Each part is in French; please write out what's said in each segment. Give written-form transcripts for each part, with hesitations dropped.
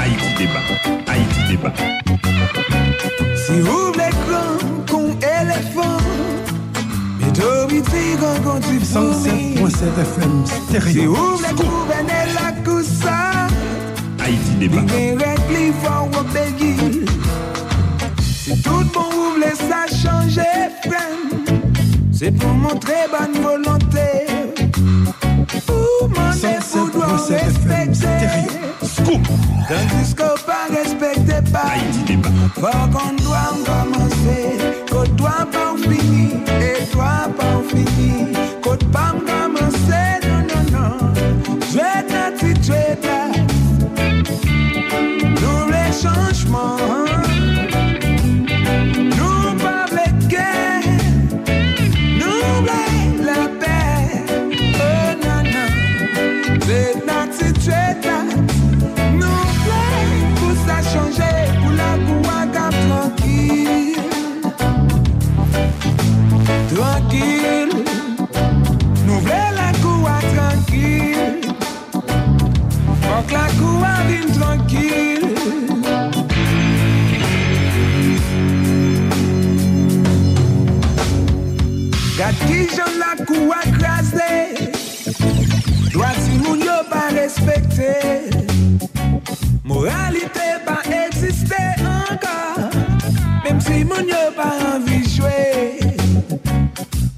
Haïti Débat. Si vous voulez qu'on éléphant, mais d'obiti qu'on type 107.7 FM stéréo. Si vous voulez gouverner la coussa, Haïti Débat. Si tout le monde voulait ça changer, frère, c'est pour montrer bonne volonté. Pour demander, vous doit respecter. Scoop. Tandis qu'on pas respecté pas Haïti Débat. Faut qu'on doit commencer, qu'on doit pas finir, et toi pas finir, qu'on pas commencer, non. Je n'ai pas. Nous les changements, nous pas les guerres, nous voulons la paix. Oh non, c'est notre situation. Changer pour la couaga tranquille, nouvelle la coua tranquille, faut que la coua vienne tranquille. Gade qui j'en la coua crasé, doit si moun yo pas respecté, moralité. Même si mon n'a pas envie de jouer,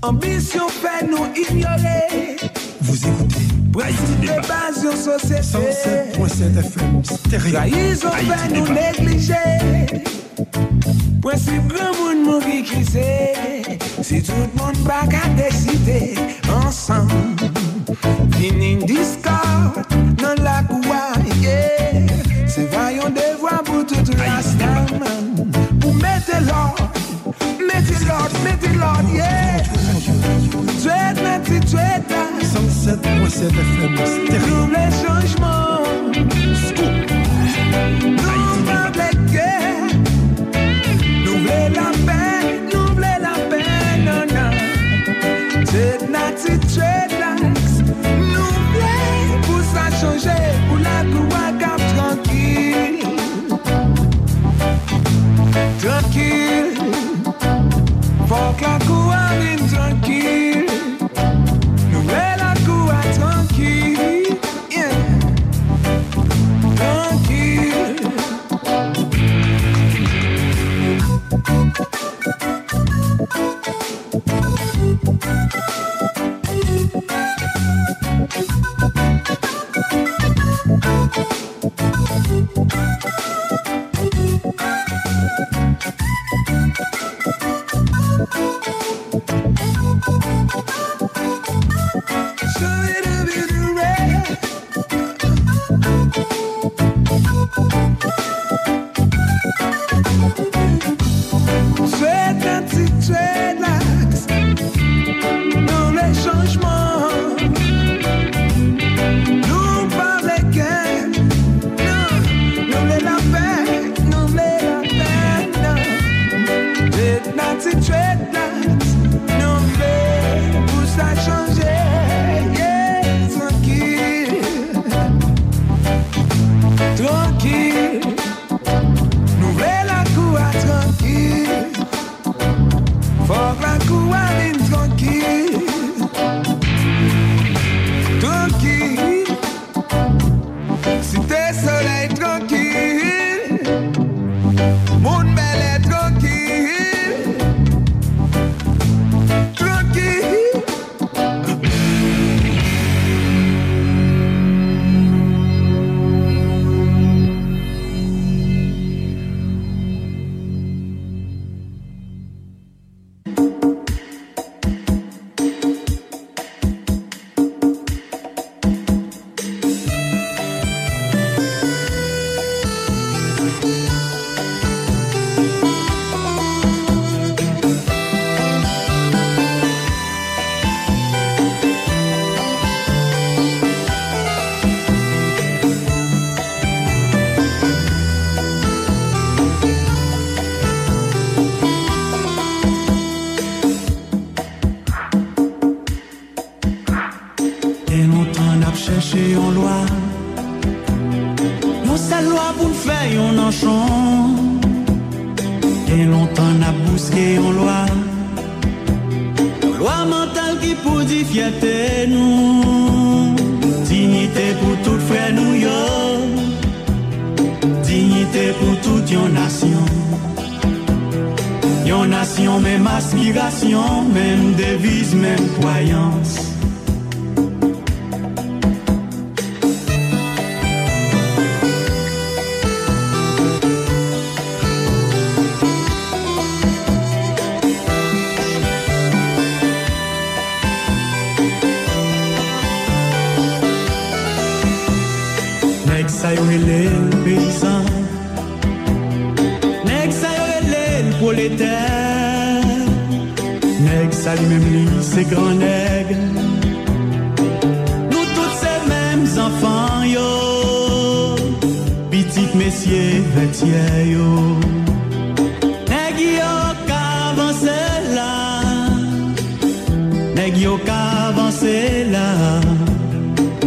ambition fait nous ignorer. Vous écoutez Haïti Débat. Base de société 107.7 FM stéréo. Trahison fait nous négliger. Principe grand monde mourir qui sait. Si tout le monde va décider ensemble, fini discord dans la cour. C'est vaillant devoir pour toute race d'âme. Pour mettez l'ordre, yeah. Tu es là. 107.7 FM, stéréo. Nous les changements. Scoop. Nous voulons les guerres. Nous voulons la paix. Non. Tu es là. Nous voulons pour ça changer. Pour la gloire. Tranquille, faut que la cour vienne tranquille, nouvelle la cour tranquille. chercher en loi. Non, c'est loi pour nous faire un enchant. Et longtemps n'a bousqué en loi. Loi mentale qui pour dire fierté nous. Dignité pour tout frère nous yo. Dignité pour toute yon nation. Yon nation même aspiration, même devise, même croyance. C'est grand nègre. Nous tous ces mêmes enfants yo. Petits messieurs vêtiers yo. Nègre yo qu'avance là. Nègre yo qu'avance là.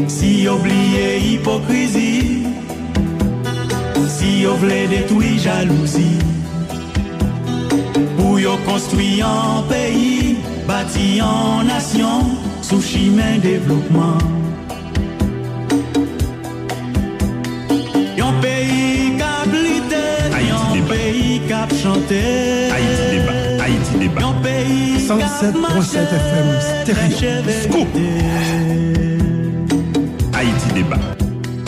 Si oubliez hypocrisie. Si vous voulez détruire jalousie. Pour yo construire un pays. Bâti en nation, sous chemin développement. Yon pays cap liter, yon pays cap chanter. Haïti Débat, Haïti Débat. Yon pays 107.7 FM, stéréo, Scoop. Haïti Débat,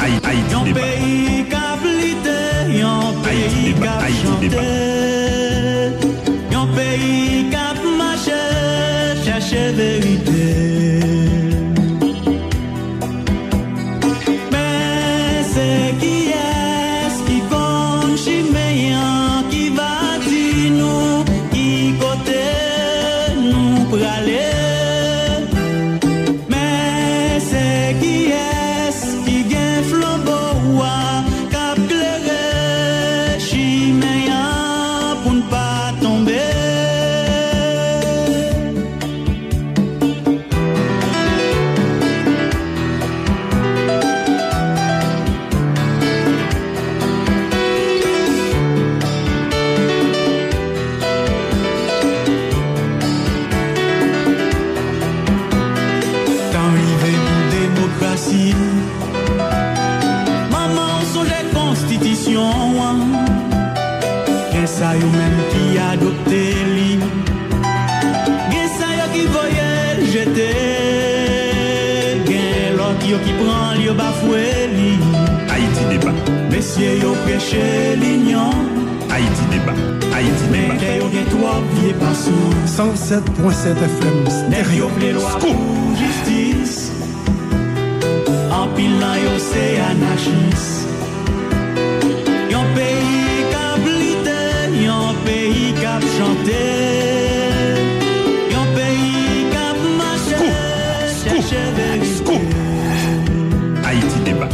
Haïti Débat. Yon pays cap liter, yon pays cap chanter. Yon pays cap marcher. Cherchez vérité. Mais c'est qui est-ce qui compte chiméen, qui va dire nous, qui côté nous pour aller. Mais c'est qui est-ce qui gagne flambeau à cap claire chiméen pour ne pas tomber. Qui prend lieu bafoué li Haïti Débat. Messieurs yo prêché l'union Haïti Débat, Haïti Débat. Mais yo gen trop vie passion. 107.7 FM stéréo Scoop. Justice en pile là yo c'est anarchiste. Yon pays cap liter, yon pays cap chanter. Yon pays cap marcher, chercher Scoop. Haïti Débat.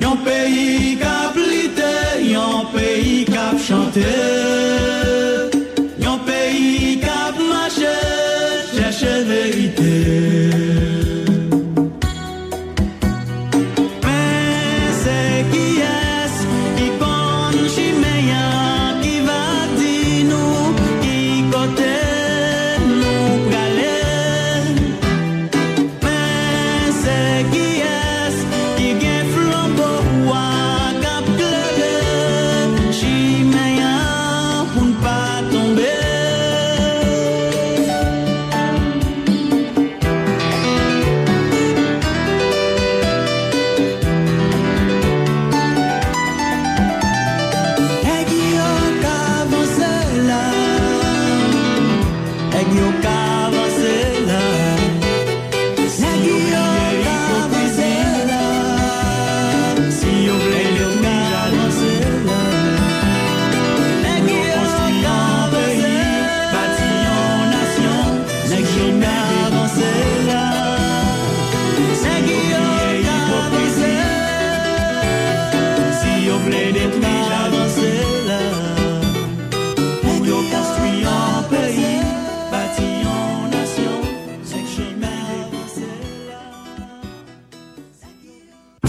Yon pays cap liter, yon pays cap chanter. Yon pays cap marcher, chercher vérité. Yo,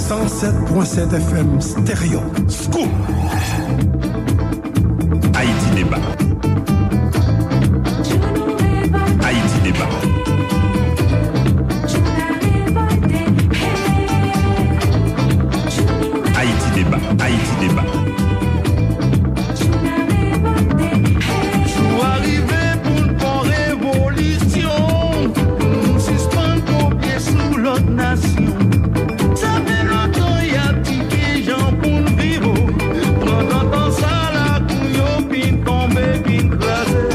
107.7 FM stéréo. Scoop Haïti Débat. Haïti Débat. Haïti Débat. J'suis arrivé pour une bonne révolution. Nous suspendons nos pieds sous l'autre nation. Ça fait longtemps y a tiqué gens pour nous vivre. Pendant temps ça la couille pin tombé pin crasé.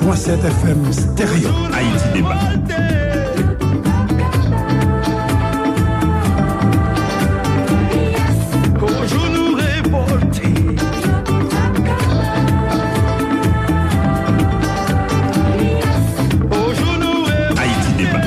Point 7 FM stéréo Haïti Débat. Bonjour nous révolter. Bonjour nous révolter. Haïti Débat.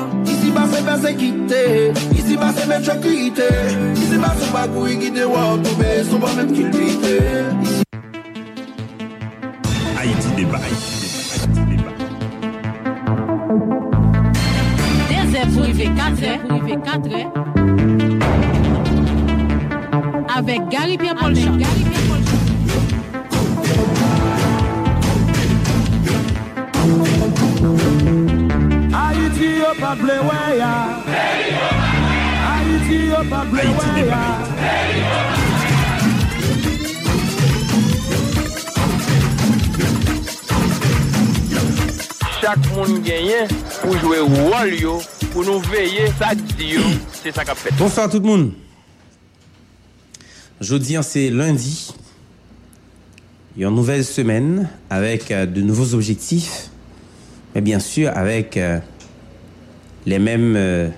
Yes. avec Gary Pierre-Paul Jean. Haïti au peuple ouéa. Haïti au peuple ouéa. Chaque monde gagne pour jouer au pour nous veiller, ça dit, c'est ça qu'a fait. Bonsoir tout le monde. Jeudi, c'est lundi. Il y a une nouvelle semaine avec de nouveaux objectifs, mais bien sûr avec les mêmes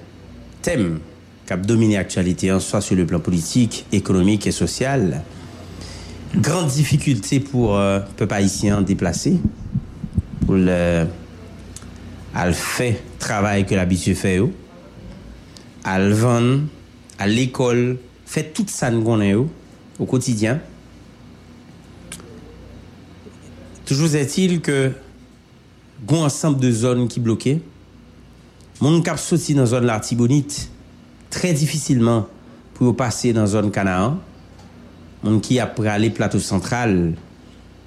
thèmes qui dominent l'actualité, soit sur le plan politique, économique et social. Grande difficulté pour peuple haïtien déplacé, pour le al fait travail que l'habitude fait yo al vendre à l'école fait tout ça nous connaît yo au quotidien. Toujours est-il que gon ensemble de zones qui bloquées mon cap sorti dans zone l'artibonite très difficilement pour passer dans zone Canaan, mon qui après aller plateau central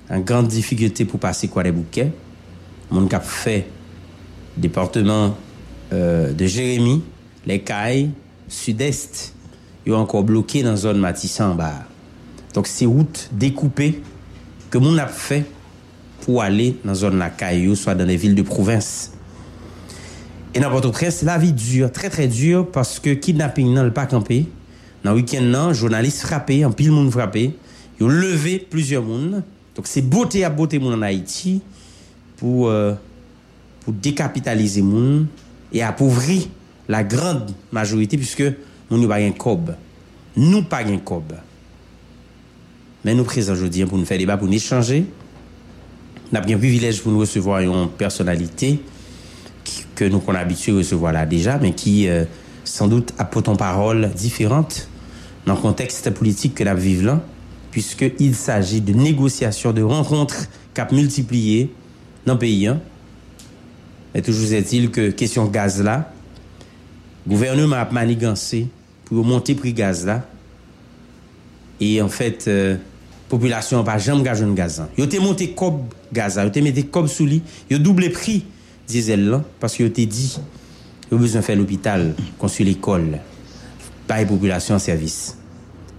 en grande difficulté pour passer quoi des bouquets, mon cap fait département de Jérémy, les Cailles, sud-est, ils ont encore bloqué dans la zone Matissan bas. Donc c'est route découpée que mon a fait pour aller dans la zone la Caille, soit dans les villes de province. Et dans Port-au-Prince, la vie dure, très très dure, parce que kidnapping n'a pas campé. Dans le week-end, nan, journalistes frappés, en pile monde frappé, ils ont levé plusieurs monde. Donc c'est beauté à beauté monde en Haïti pour décapitaliser moun et appauvrir la grande majorité puisque moun nou pa gen kob. Nou pa gen kob. Mais nous présents aujourd'hui pour nous faire débat, pour nous échanger. Nous avons un privilège pour nous recevoir une personnalité que nous qu'on habitué à recevoir là déjà, mais qui sans doute apporte une parole différente dans le contexte politique que nous vivons là, puisque il s'agit de négociations, de rencontres qui ont multiplié dans le pays. Et toujours est-il que question gaz là, gouvernement a manigancé pour monter prix gaz là. Et en fait, population pas jamais gajon gaz. Yo te monté cob gaz, yo te metté cob sous li, yo doublé prix diesel là parce que yo te dit yo besoin faire l'hôpital, construire l'école, pas population service.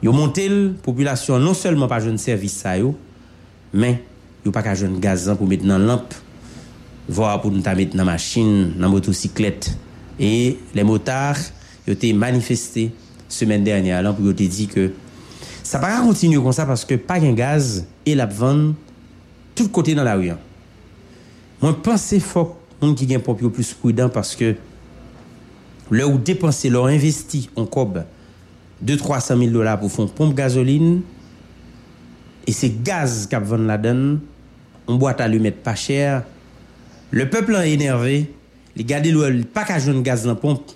Yo monté population non seulement pas jeune service ça yo, mais yo pas gajon gaz pour mettre dans lampe. Voir pour nous mettre dans machine, dans motocyclette. Et les motards, ils ont manifesté semaine dernière, là, pour ils ont dit que ça ne va pas continuer comme ça parce que pas de gaz et la vente tout côté dans la rue. Moi, pensez fort, monde qui gagne propre plus prudent parce que leur ou dépenser, leur investi en cob $200,000-$300,000 pour fond pompe gasoline et c'est gaz qu'ap vendre la donne, on boîte à lui mettre pas cher. Le peuple est énervé, les gardé le pas qu'à jeune gaz dans pompe,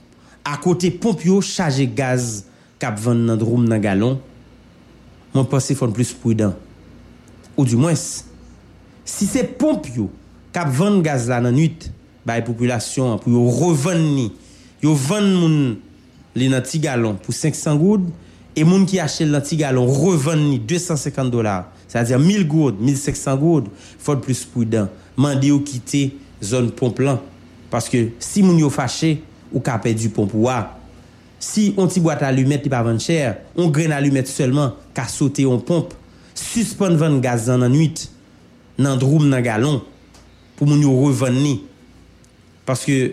à côté pompe yo chargé gaz cap vendre dans drum dans gallon. Mon pensée faut plus prudent. Ou du moins si c'est pompe yo cap vendre gaz là dans nuit, ba population pour yo revendre ni, yo vendre moun les dans petit gallon pour 500 goud et moun qui achète le petit gallon revendre ni $250, c'est-à-dire 1000 goud, 1500 goud, faut plus prudent. Mandé ou quitter zone pompe là parce que si moun yo fâché ou ka perdu pompe ouah, si on ti boîte allumette pas vendre cher, on graine allumette seulement ka sauter on pompe suspend vendre gaz dans nuit dans drum dans gallon pour moun yo revendre ni parce que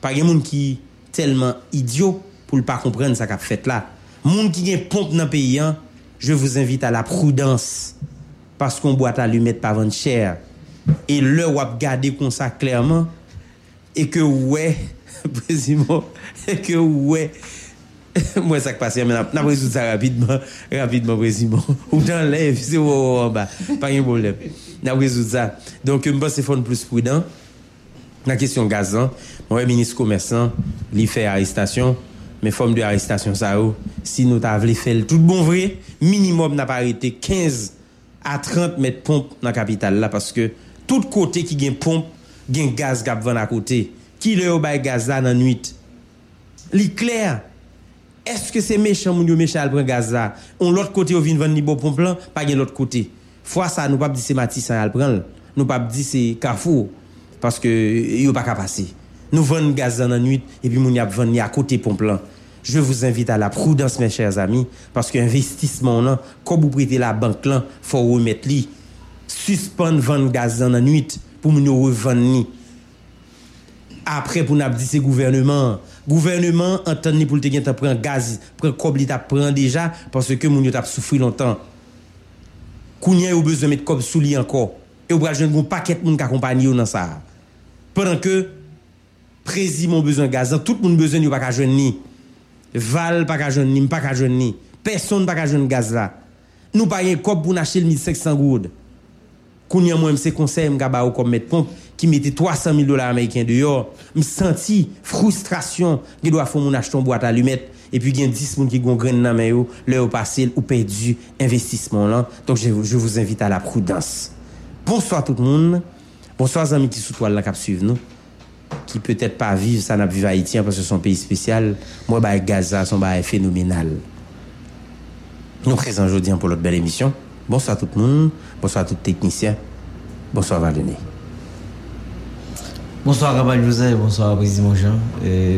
pas gen moun qui tellement idiot pour le pas comprendre ça qu'a fait là. Moun qui gen pompe dans pays hein, je vous invite à la prudence parce qu'on boîte allumette pas vendre cher. Et le ou ap gade comme ça clairement et que ouais président et que ouais moi ça qui passe maintenant n'a résoudre ça rapidement président ou dans lève c'est en bas pas de problème n'a résoudre ça. Donc me pense faut plus prudent la question gazan. Moi ministre commerçant il fait arrestation mais forme de arrestation ça si nous t'a voulu faire tout bon vrai minimum n'a pas arrêté 15 à 30 mètres pompe dans la capitale là parce que tout côté qui gagne pompe gagne gaz qui vend à côté qui le bail gaz là dans nuit li clair Est-ce que c'est méchant moun yo méchant prend gaz là? On l'autre côté on vient vendre ni bon plan, pas de l'autre côté. Fois ça nous pas dit c'est Matissan al prend, nous pas dit c'est Carrefour parce que yo pas capable. Nous vendre gaz dans la nuit et puis moun y a vendre ni à côté pompe là. Je vous invite à la prudence mes chers amis parce que investissement là comme vous prêtez la banque là, faut remettre li. Suspendre vendre gaz dans la nuit pour moun yo revendre ni. Après pour n'a dit c'est gouvernement entendre pour te gen t'a prend gaz prend cob li t'a prend déjà parce que moun yo t'a souffrir longtemps kounyen yo besoin mettre cob sous li encore et ou pral joindre un paquet moun ka accompagner yo dans ça pendant que président besoin gaz tout moun besoin yo pas ka joindre ni val pas ka joindre ni pas ka joindre ni personne pas ka joindre gaz là nous pas gen cob pour acheter 1500 gourdes kounyen moi c'est conseil m'ka ba ou comme mettre pompe qui mettait $300,000 américains dehors, me senti frustration, qui doit faire mon acheter une boîte à allumettes et puis il y a 10 moun qui gon graine nan men yo, leur passé ou perdu investissement là. Donc je vous invite à la prudence. Bonsoir tout le monde. Bonsoir amis qui sous toile là cap suivre nous. Qui peut-être pas vivre ça n'a vivre haïtien parce que son pays spécial, moi bah Gaza son bah phénoménal. Nous présents aujourd'hui pour l'autre belle émission. Bonsoir tout le monde. Bonsoir tout technicien. Bonsoir Valérie. Bonsoir Rabal Joseph, bonsoir Président Jean.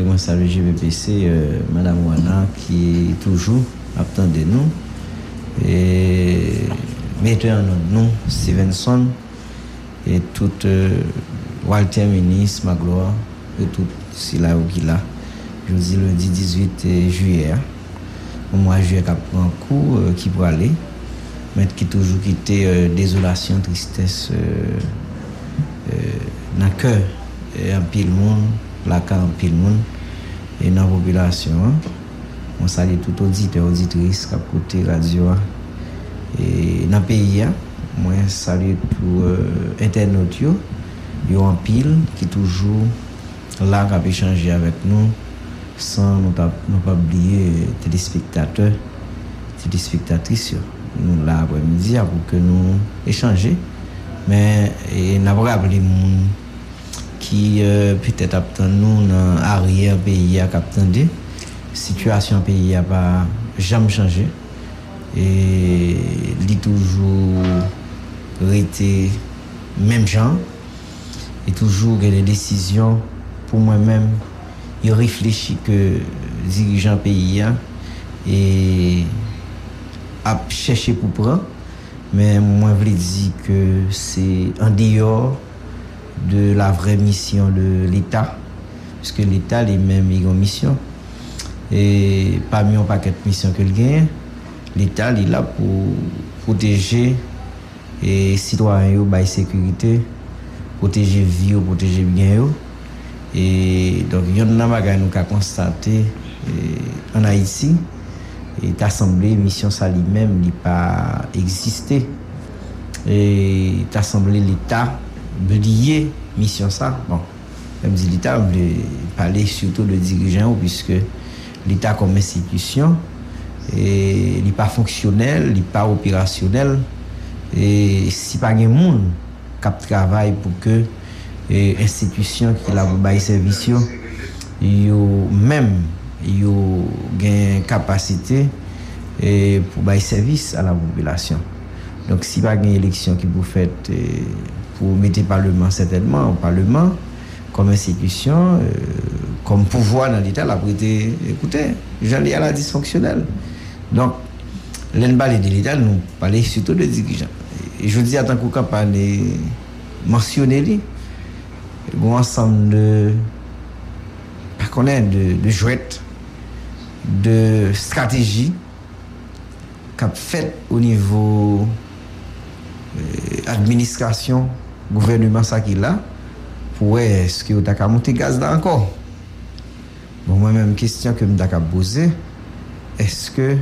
Moi salue GBPC, Madame Wana qui est toujours attend de nous. Et mettez en nous, Stevenson, et tout Walter Menis, Magloire, et tout Sila Ogila. Je dis lundi 18 juillet. Au mois de juillet, qui prend un coup, qui peut aller. Mais qui toujours quitté désolation, tristesse dans le cœur. Et en pile monde, placard en pile monde, et dans la population. On salue tout auditeur, auditrice qui a écouté la radio. Et dans le pays, moi salue tout internaute, il y a en pile qui toujours là, qui a échangé avec nous, sans nous pas oublier téléspectateurs, téléspectatrices. Nous là, après-midi, pour que nous échanger. Mais nous pas oublié qui peut-être attend nous dans arrière pays à captandé situation pays a pas jamais changé et il toujours été même genre et toujours des décisions pour moi-même il réfléchit que dirigeant pays a et a cherché pour prendre mais moi je dis que c'est en dehors de la vraie mission de l'État, puisque l'État lui-même il a une mission et parmi un paquet de missions que l'État il est là pour protéger les citoyens par la sécurité, protéger vie, protéger bien et donc il y a une bagaille nous qu'a constaté en Haïti et l'Assemblée mission ça lui-même n'est pas existé et l'Assemblée l'État lié mission ça bon même si l'État veut parler surtout de dirigeants puisque l'État comme institution et il n'est pas fonctionnel il n'est pas opérationnel et si pas de monde qui travaille pour que institution qui la bail service yo même yo gain capacité et pour bail service à la population donc si pas gain élection qui vous faites pour mettre le Parlement, certainement, au Parlement, comme institution, comme pouvoir dans l'État, la prêté, écoutez, j'allais à la dysfonctionnelle. Donc, l'enbalé de l'État, nous parlons surtout de dirigeants. Et je dis à tant qu'on parle mentionner bon ensemble de, pas connaître, de jouettes, de stratégies, qu'a fait au niveau administration, gouvernement ça qui là pour est-ce que vous avez monté gaz là encore bon moi même question que me t'a poser est-ce que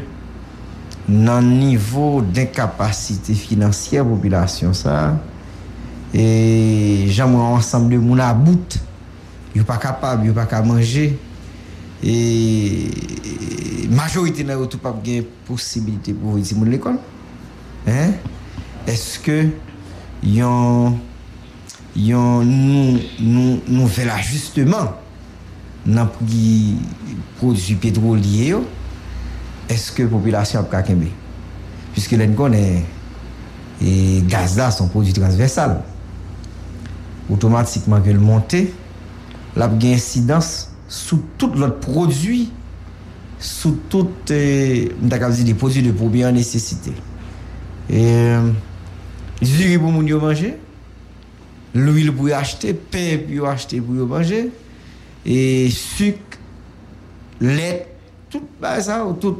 dans niveau d'incapacité financière population ça et j'aimerais ensemble de mon à bout yo pas capable yo pas manger et majorité n'a tout pas gain possibilité pour ici mon l'école hein est-ce que yon nous fait l'ajustement dans produits pétroliers est-ce que la population a pu puisque l'on connaît et gaz là sont produits transversal automatiquement que le monter l'a gain incidence sur tout l'autre produit sur tout des produits de première nécessité et jus pour moun yo manger l'huile pour acheter pain pour acheter pour manger et sucre lait tout ça tout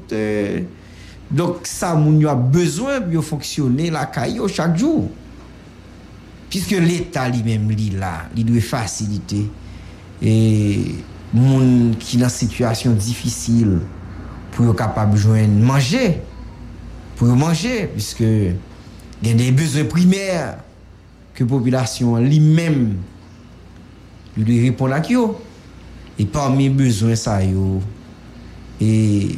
donc ça moun yo a besoin pour fonctionner la caillou chaque jour puisque l'état lui-même li là il doit faciliter et moun qui dans situation difficile pour capable joindre manger pour manger puisque il y a des besoins primaires que population lui-même lui répond à qui et parmi besoins ça yo et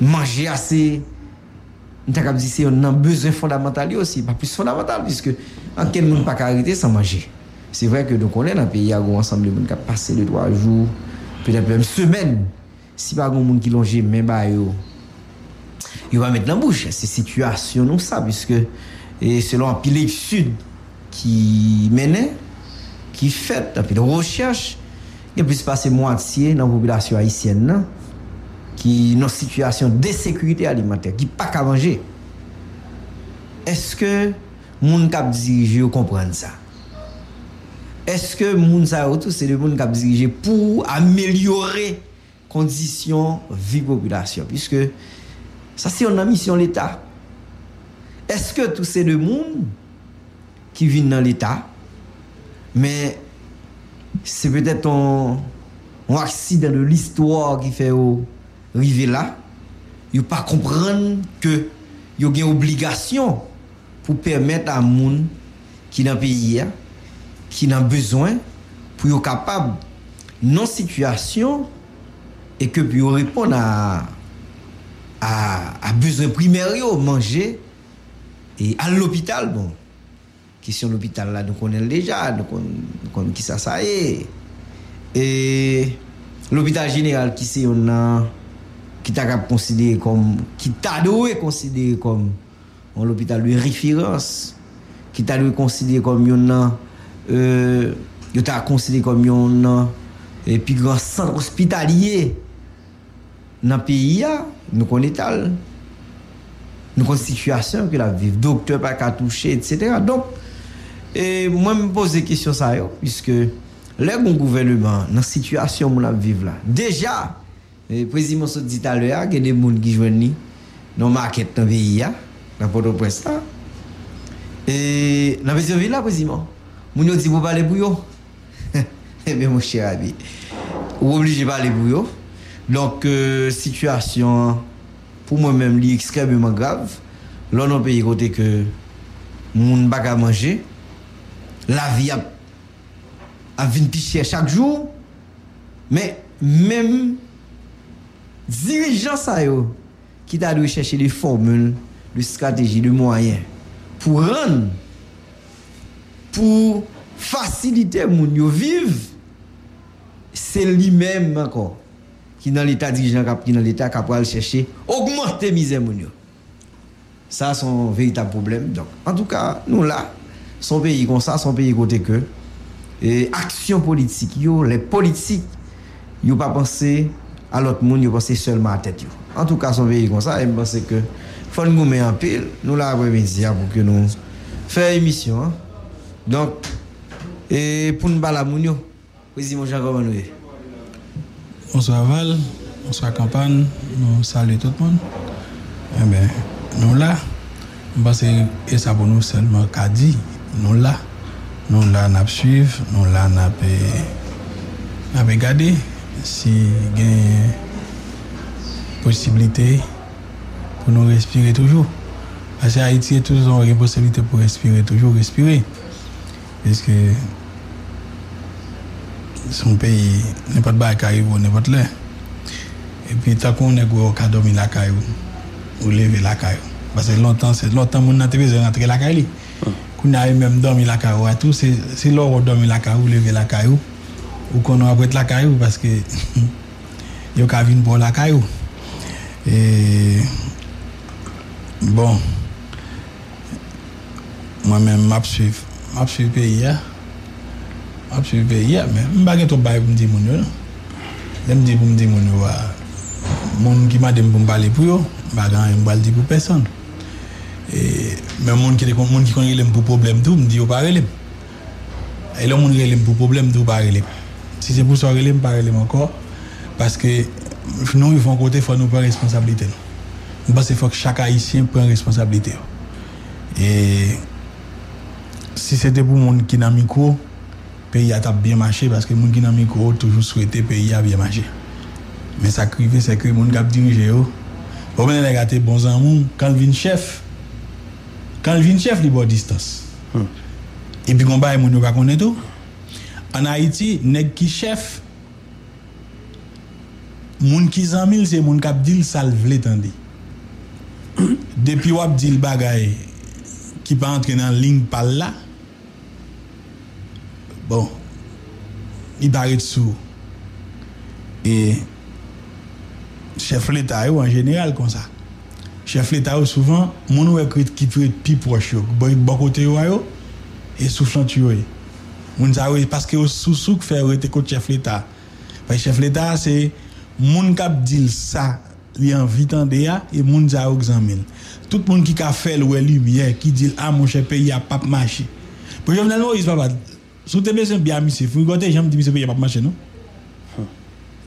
manger assez on t'a dit c'est un besoin fondamental aussi pas plus fondamental puisque en quel monde pas arrêter sans manger c'est vrai que donc on est dans le pays à un ensemble de monde qui a passé 2-3 jours peut-être même semaine si pas grand monde qui longe mais ba yo il va mettre dans bouche c'est situation non ça puisque et selon pile étude qui menait qui fait dans pile recherche il plus passer moitié dans population haïtienne non qui nos situations d'insécurité alimentaire qui pas qu'à manger est-ce que moun k'ap dirige comprendre ça est-ce que moun ça tout c'est le moun k'ap dirige pour améliorer conditions vie population puisque ça c'est une mission l'état est-ce que tout c'est le moun qui vient dans l'état mais c'est peut-être un accident de l'histoire qui fait au arrivé là, il pas comprendre que il y a une obligation pour permettre à moun qui dans pays qui n'a besoin pour être capable non situation et que pour répondre à besoin primaire manger et à l'hôpital bon question l'hôpital là donc on est déjà donc on qui ça est et l'hôpital général qui c'est on a qui t'a considéré comme qui t'a doué considéré comme l'hôpital de référence qui t'a doué considéré comme il t'a considéré comme un et puis grand centre hospitalier dans pays là nous connaissons nous situation que la vie docteur pas qu'à toucher etc. donc et moi me poser question ça puisque le gouvernement dans situation où la vivre là déjà le président se dit tout à l'heure que des monde qui joignent dans market dans pays là dans Port-au-Prince là et dans vision ville là président moun yo dit pour parler pour yo et bien mon cher ami ou obligé parler pour yo donc situation pour moi même li extrêmement grave là dans pays côté que moun pa ka manger la vie a vinn pi cher chaque jour mais même dirigeants ça yo qui t'a dû chercher des formules, des stratégies, des moyens pour rendre pour faciliter moun yo vivre c'est lui-même encore qui dans l'état dirigeant qui dans l'état capable chercher augmenter misère moun yo ça c'est un véritable problème donc en tout cas nous là son pays comme ça son pays côté que et action politique yo les politiques yo pas penser à l'autre monde yo penser seulement à tête yo en tout cas son pays comme ça et pense que faut nous mettre en pile nous là après-midi pour que nous faire émission hein? Donc et pour nous parler moun yo président Jean-Marie bonsoir Val bonsoir campagne nous saluons tout le monde eh ben nous là pense et ça pour nous seulement qu'a dit nous là n'a suivre nous là n'a regarder si gain possibilité pour nous respirer toujours parce que Haïti est toujours une possibilité pour respirer toujours respirer parce que son pays n'est pas de baïkaï ou n'est pas de l'air et puis tant qu'on est gros qu'à dormir la caille ou lever la caille parce que longtemps c'est longtemps mon n'a besoin d'entrer la caille qu'on a même dormi la caille à tout c'est l'or dormir la caille ou lever la caille ou qu'on a après la caillou parce que yo ka vinn pour la caillou Et bon, moi-même, je suis pays. Je suis pays, mais je ne vais pas trop parler pour me dire mon nom. Je me dis pour me dire mon nom. Mon qui m'a dit pour me parler pour eux, je ne vais pas le dire pour personne. Mais mon qui connaît pour problème tout, me dit au parler. Et là, mon relève pour problème tout parler. Si c'est pour ça relève, me parler encore parce que nous ils vont côté faut nous prendre responsabilité. Parce qu'il faut que chaque haïtien prenne responsabilité. Et si c'était pour monde qui n'a micro, pays a bien marché parce que monde qui n'a micro toujours souhaité pays a bien marché. Mais ça crive c'est que monde qui a dirigé yo. Pour même les gâter bons amours quand vient chef. Quand vient chef il bonne distance. Et puis on bail monde pas connaît tout. En Haïti, nèg qui chef moun ki zanmil c'est moun k'ap dil sa l vle tande. Depuis ou ap dil bagay qui pas entre dans ligne par là. Bon, il paraît sous et chef l'état en général comme ça. Chef l'état souvent moun ou qui peut être plus proche yo, bon côté yo et soufflant yo. Moun sa parce que au sous fait rete côté chef l'état. Parce chef l'état c'est moun k'ap dil ça li envie tande ya et moun za examine tout moun ki ka fè l'ouè lumière qui dit ah mon cher pays a pas marché pour Jovenel Moïse papa sous te besoin bien monsieur faut goter j'aime dit monsieur pays a pas marché non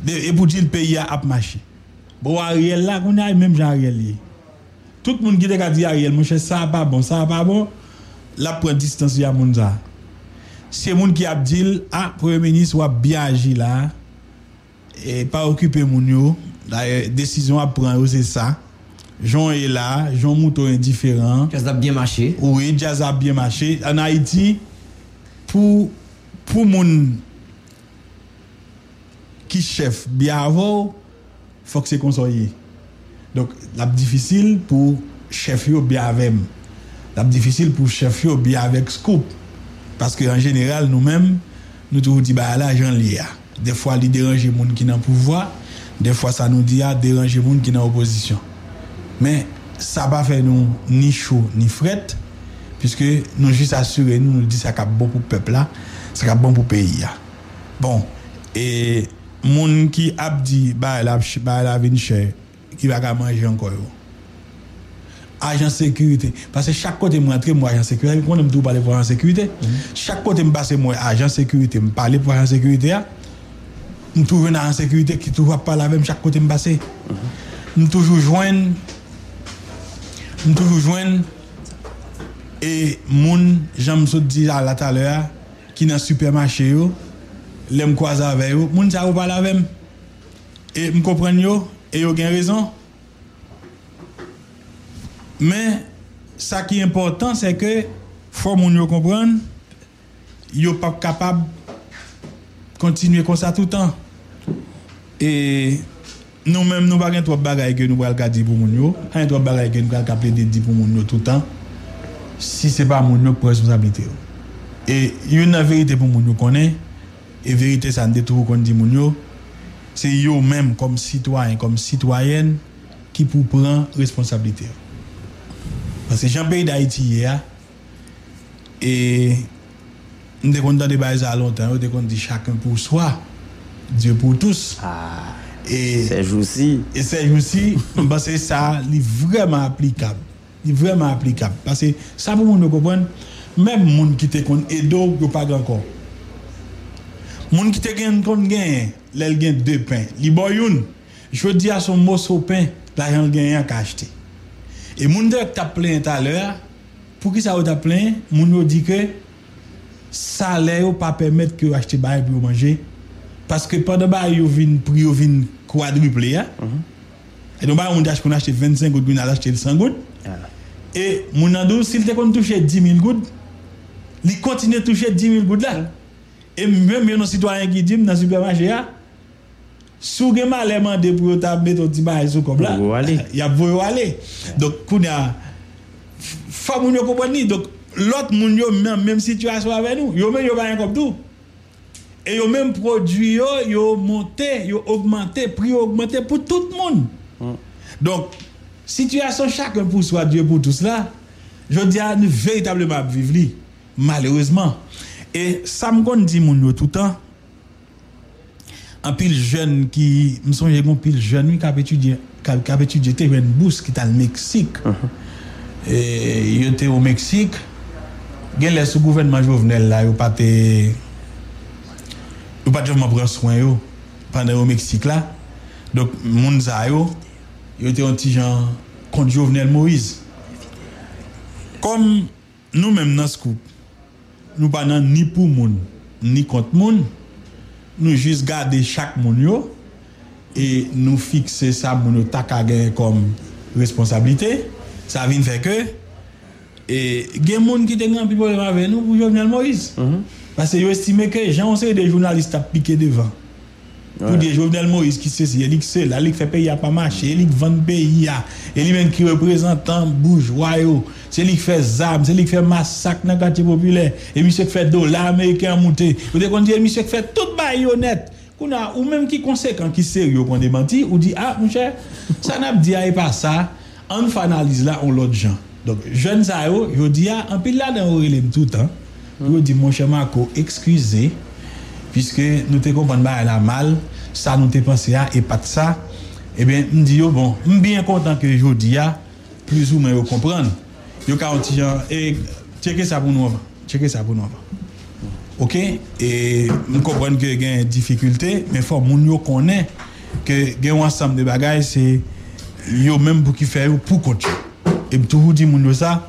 et pour dire pays a marché bon Ariel là on a même Jean Ariel tout moun ki te ka dit Ariel mon cher ça pas bon la prend distance ya moun za c'est moun ki a dit ah premier ministre ou a bien agi là et pas occuper mon yo la décision à prendre c'est ça Jean est là Jean Mouto indifférent jazz a bien marché oui jazz a bien marché en Haïti pour mon qui chef bien avant faut que c'est conseiller donc la difficile pour chef yo bien avec la difficile pour chef yo bien avec Scoop parce que en général nous-mêmes nous toujours dit bah là Jean Lia des fois il dérange les gens qui n'ont pouvoir des fois ça nous dit à déranger les gens qui n'ont opposition mais ça va faire nous ni chaud ni fret puisque nous juste assurer nous dit ça cap bon pour peuple là ça cap bon pour pays là bon et gens qui a dit bah la vin cher qui va manger encore agent sécurité parce que chaque côté moi entrer moi agent sécurité quand on me tout parler pour agent sécurité chaque côté me passer moi agent sécurité me parler pour agent sécurité nous trouvons dans la sécurité qui trouve pas la même chaque côté me passer nous toujours joindre et moun j'aime se dire à la tout à l'heure qui dans supermarché yo l'aime croiser avec yo moun ça pas la même et me comprendre yo et yo gain raison mais ça qui est important c'est que faut moun yo comprendre yo pas capable continuer comme ça tout le temps et nous-mêmes nous pas gain trop bagaille que nous va garder pour moun yo pas trop bagaille que nous va capter de pour moun yo tout le temps si c'est pas moun yo responsabilité et une vérité pour moun yo connaît et vérité ça ne tout qu'on dit moun yo c'est yo même comme citoyen comme citoyenne qui pour prendre responsabilité parce que j'en pays d'Haïti hier et nous sommes dans des bases à longtemps, nous sommes dit chacun pour soi, Dieu pour tous. Ah, et c'est jour-ci. Et c'est jour-ci, parce que ça, c'est vraiment applicable. C'est vraiment applicable. Parce que ça, pour nous comprendre, même les gens qui te connaissent, et d'autres, pas encore. Les gens qui te connaissent, ils gagnent deux pains. Ils boivent. Je veux dire à son morceau pain, l'argent gagne à acheter. Et les gens qui t'ont plaint tout à l'heure, pour qui ça t'a plaint, les gens disent que ça ne peut pas permettre que acheter bail pour manger parce que pendant bail vous vinn quadruplé et donc on tâche qu'on achète 25 gouttes on a acheté 100 gouttes et mon andou s'il te compte toucher 10 000 gouttes il continue toucher 10 000 gouttes là et même nos citoyens qui dit dans supermarché là sous gain malais mandé pour mettre petit bail sous comme là il y a voyo aller donc qu'on a fa mon yo comprendre donc l'autre moun yo même situation avec nous yo même yo pas comme tout et yo même produit yo monté yo augmenté prix augmenté pour tout le monde Donc, situation chacun pour soi, Dieu pour tout cela, je dis à nous véritablement vivre, malheureusement. Et ça me dit mon tout le temps, un pile jeune qui, me songe un pile jeune qui a étudié une bourse qui est au Mexique. Et il était au Mexique, il y a le gouvernement Jovenel là, il n'y a pas de prendre soin pendant au Mexique là. Donc, moun sa yo, yo te un petit genre contre Jovenel Moïse. Comme nous-mêmes dans Scoop, nous pas ni pour moun, ni contre moun. Nous juste garder chaque moun yo et nous fixer ça moun yo ta ka gen comme responsabilité. Ça vient faire que et gen moun ki te grand problème avec nous pour Jovenel Moïse. Parce que yo estime que j'en sais des journalistes a piqué devant. Pour dire Jovenel Moïse qui c'est la ligue fait pays a pas marché, ligue vend pays a, et lui même qui représentant bourgeois c'est lui qui fait zam, c'est lui qui fait massacre dans quartier populaire et monsieur qui fait dollar américain monter. Vous devez dire monsieur qui fait toute bail honnête. Ou même qui conséquent qui sérieux qu'on démenti ou dit ah mon cher, ça n'a dit a pas ça, on analyse là on l'autre gens. Donc jeune ça yo, je dis ah en pile là dans relève tout temps. Je dis mon cher Marco, excusez puisque nous te comprenons pas la mal, ça nous te pensé à et pas de ça, eh bien, nous disons, bon, je suis bien content que je dis, plus ou moins, vous comprenez. Vous avez et checker ça pour nous. Ok? Et nous comprenons que il y a des difficultés, mais il faut que nous connaissions que il y a un ensemble de bagages, c'est vous-même pour qui faire pour continuer. Et toujours dire nous ça.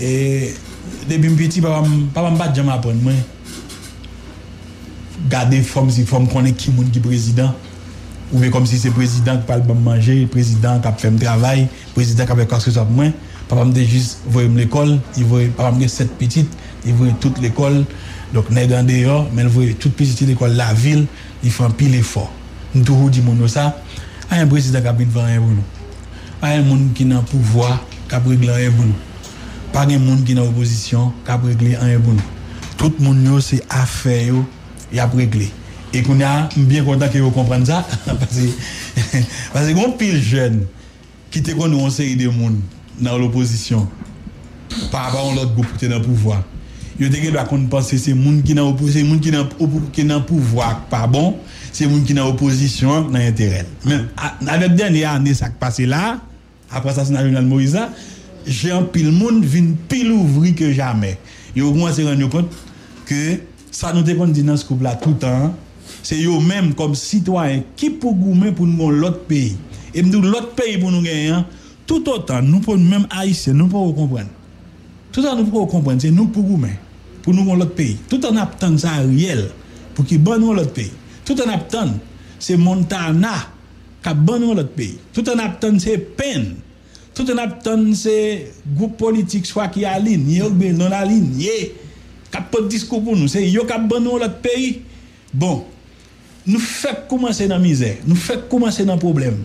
Et depuis petit, papa m'a pas jamais appris. Garder forme si forme qu'on est qui moun qui président ou bien comme si c'est président qui parle bon manger, président qui fait travail, président qui fait quoi que soit moins papa me juste voyez l'école, il voyait papa me 7 petites, il voyait toute l'école. Donc nèg en dehors, mais il voyait toute petite l'école la ville, il fait un pile effort. Nous toujours dit mon ça, un président qui a vinn rien pour nous. Pas un monde qui n'a pouvoir, qui a régler rien pour nous. Pas un monde qui n'a opposition, qui a régler rien pour nous. Tout monde yo c'est affaire yo. Il a réglé. Et qu'on a bien content que vous compreniez ça. Parce que qu'on pile jeune qui te connaît une série de monde dans l'opposition par rapport à l'autre groupe qui est dans le pouvoir. Yo te doit penser c'est monde qui dans opposition, monde qui dans pouvoir pas bon, c'est monde qui dans opposition dans intérêt. Même avec dernière année ça qui passé là, après ça Jovenel Moïse, j'ai un pile monde vinn pile ouvri que jamais. Yo commencé à rendre compte que ça nous dépend de ce couple là tout le temps. C'est eux-mêmes comme citoyens qui pour goumer pour nous l'autre pays. Et nous l'autre pays pour nous gagner. Tout autant nous pour même haïtiens nous pour comprendre. Tout autant nous pour comprendre c'est nous pour goumer pour nous l'autre pays. Tout en attendant ça Ariel pour qu'il ban nous l'autre pays. Tout en attendant c'est Montana qui ban nous l'autre pays. Tout en attendant c'est peine. Tout en attendant c'est groupe politique soit qui aligne ou bien non aligné. Capote discours pour nous, c'est yo cap ban nou l'autre pays. Bon, nous fait commencer dans misère, nous fait commencer dans problème.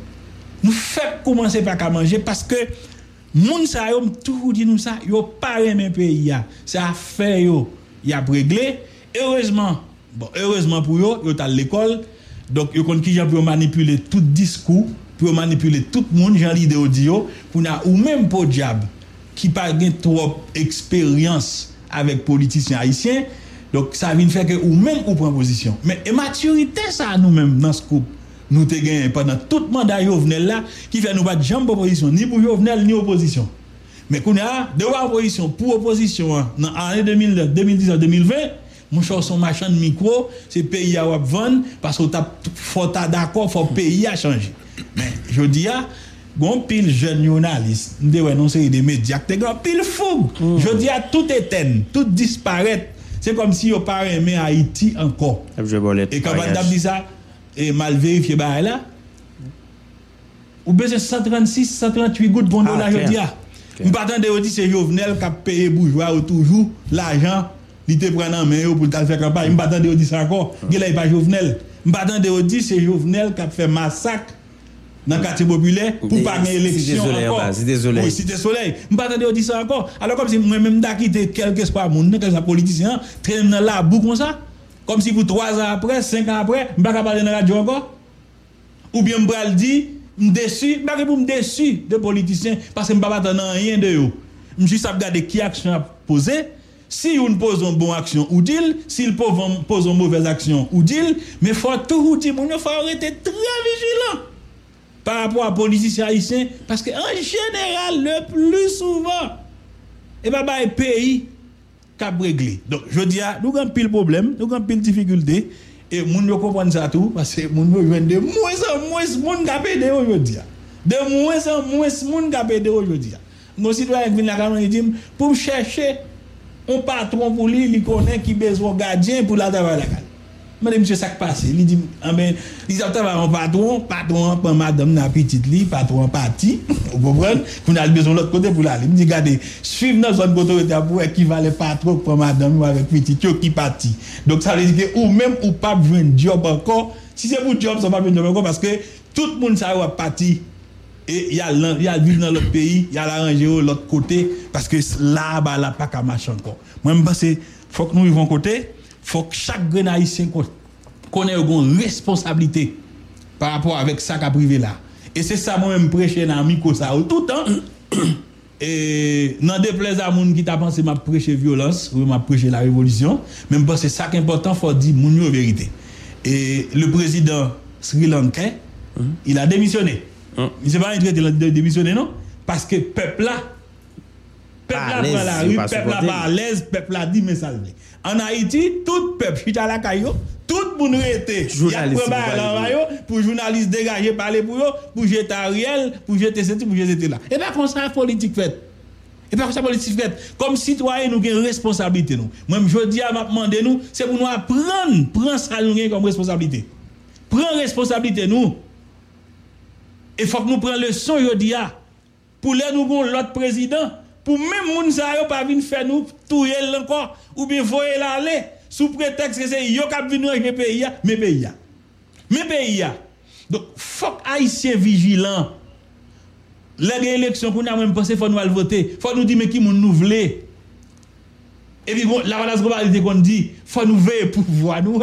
Nous fait commencer pas à manger parce que moun sa yo toujours dit nous ça, yo pas aimer pays a. C'est affaire yo, y a réglé. Heureusement, bon, heureusement pour yo, yo à l'école. Donc yo konn ki jan pou manipuler tout discours, pour manipuler tout monde, jan l'idée di yo pour na ou même pour diable qui pas gen trop expérience avec politiciens haïtiens. Donc ça vient faire que ou même ou prend position. Mais immaturité ça nous-mêmes dans ce groupe nous te gagne pendant tout mandat Jovenel là qui fait nous pas jambe opposition ni pour Jovenel ni opposition. Mais qu'on a de opposition pour opposition dans année 2000 2010 2020 mon chanson machin de micro c'est pays à vendre parce que faut ta d'accord faut pays à changer. Mais je dis à gon pile jeune journaliste nous devons annoncer des médias te grand pile fou je dis à tout éteindre tout disparaître c'est comme si yo pas aimé Haïti encore et quand madame dit ça et mal vérifié bah là ou besoin 136 138 gouttes bon dollar je dis à on pas attendre on dit c'est Jovenel qui a payé bourgeois toujours l'argent il te prend en main pour ta faire campagne on pas attendre on dit ça encore il là pas Jovenel on pas attendre on dit c'est Jovenel qui a fait massacre dans le quartier populaire pour pas gagner l'élection encore. Cité Soleil. Oui, Cité Soleil. Je ne vais pas attendre dire ça encore. Alors comme si moi-même d'acquitter quelques espoirs, quelques politiciens, traîner dans la boue comme ça, comme si pour 3 ans après, 5 ans après, je ne vais pas parler dans la radio encore. Ou bien je vais dire, déçu, je suis déçu de politiciens parce que je ne pas rien de eux. Je suis juste à regarder qui action a posé. Si on pose une bonne action, ou deal. S'il pose une mauvaise action, ou deal. Mais il faut toujours dire, il faut rester très vigilant par rapport à politiciens haïtiens. Parce qu'en général, le plus souvent, et bien, bah, pays cap réglé. Donc, je dis, nous avons pile problème, nous avons pile difficulté. Et moun yo comprendre ça tout parce que moun yo joindre de moins en moins moun ka pède aujourd'hui. De moins en moins moun ka pède aujourd'hui. Mon citoyen vient la caméra il dit pour chercher un patron pour lui, il connaît qui besoin gardien pour la travailler la calle. Mais monsieur ça qui passe, il dit ben ils ont travaillé un patron pour madame na petite li, patron parti, vous comprenez? Qu'on a besoin l'autre côté pour aller. Il dit regardez, suivre dans zone autorité pour équivaler patron pour madame avec petite qui parti. Donc ça veut dire que ou même ou pas besoin job encore. Si c'est pour job, ça va venir encore parce que tout le monde ça va parti et il y a vivre dans l'autre pays, il y a l'arranger l'autre côté parce que là bas là pas qu'à marcher encore. Moi je pense faut que nous vivons côté. Faut que chaque Haïtien connaisse une responsabilité par rapport avec ça qu'a privé là. Et c'est ça moi-même prêcher dans micro ça tout le temps. Et n'en déplaise à moun qui t'a pensé m'a prêcher violence ou m'a prêcher la révolution, même parce que c'est ça qui est important, faut dire moun yo vérité. Et le président sri-lankais, il a démissionné. Il s'est pas traité de démissionner non parce que peuple là prend la rue, peuple là pas à l'aise, peuple là dit mais ça veut. En Haïti, tout peuple chita à la caillou, tout moun rete, y a preba la mayo pour journaliste dégager parler pour yo, pour jeter Ariel, pour jeter ceci, pour jeter là. Et pas comme ça politique faite. Et pas comme ça politique faite. Comme citoyen nous gagne responsabilité nous. Même jodi a m'a demandé nous, c'est pour nous apprendre, prendre ça nous gagne comme responsabilité. Prendre responsabilité nous. Et faut que nous prenne leçon jodi a pour les nous gon l'autre président. Pour même moun sa yo pa vinn faire nous touyer encore ou bien voyer l'aller sous prétexte que c'est yo k'ap vinn ranger pays a mais pays a donc faut haïtien vigilant les élections pour nous même penser faut nous aller voter faut nous dire mais qui moun nous voulez et puis la balance qu'on dit faut nous veiller pour voir nous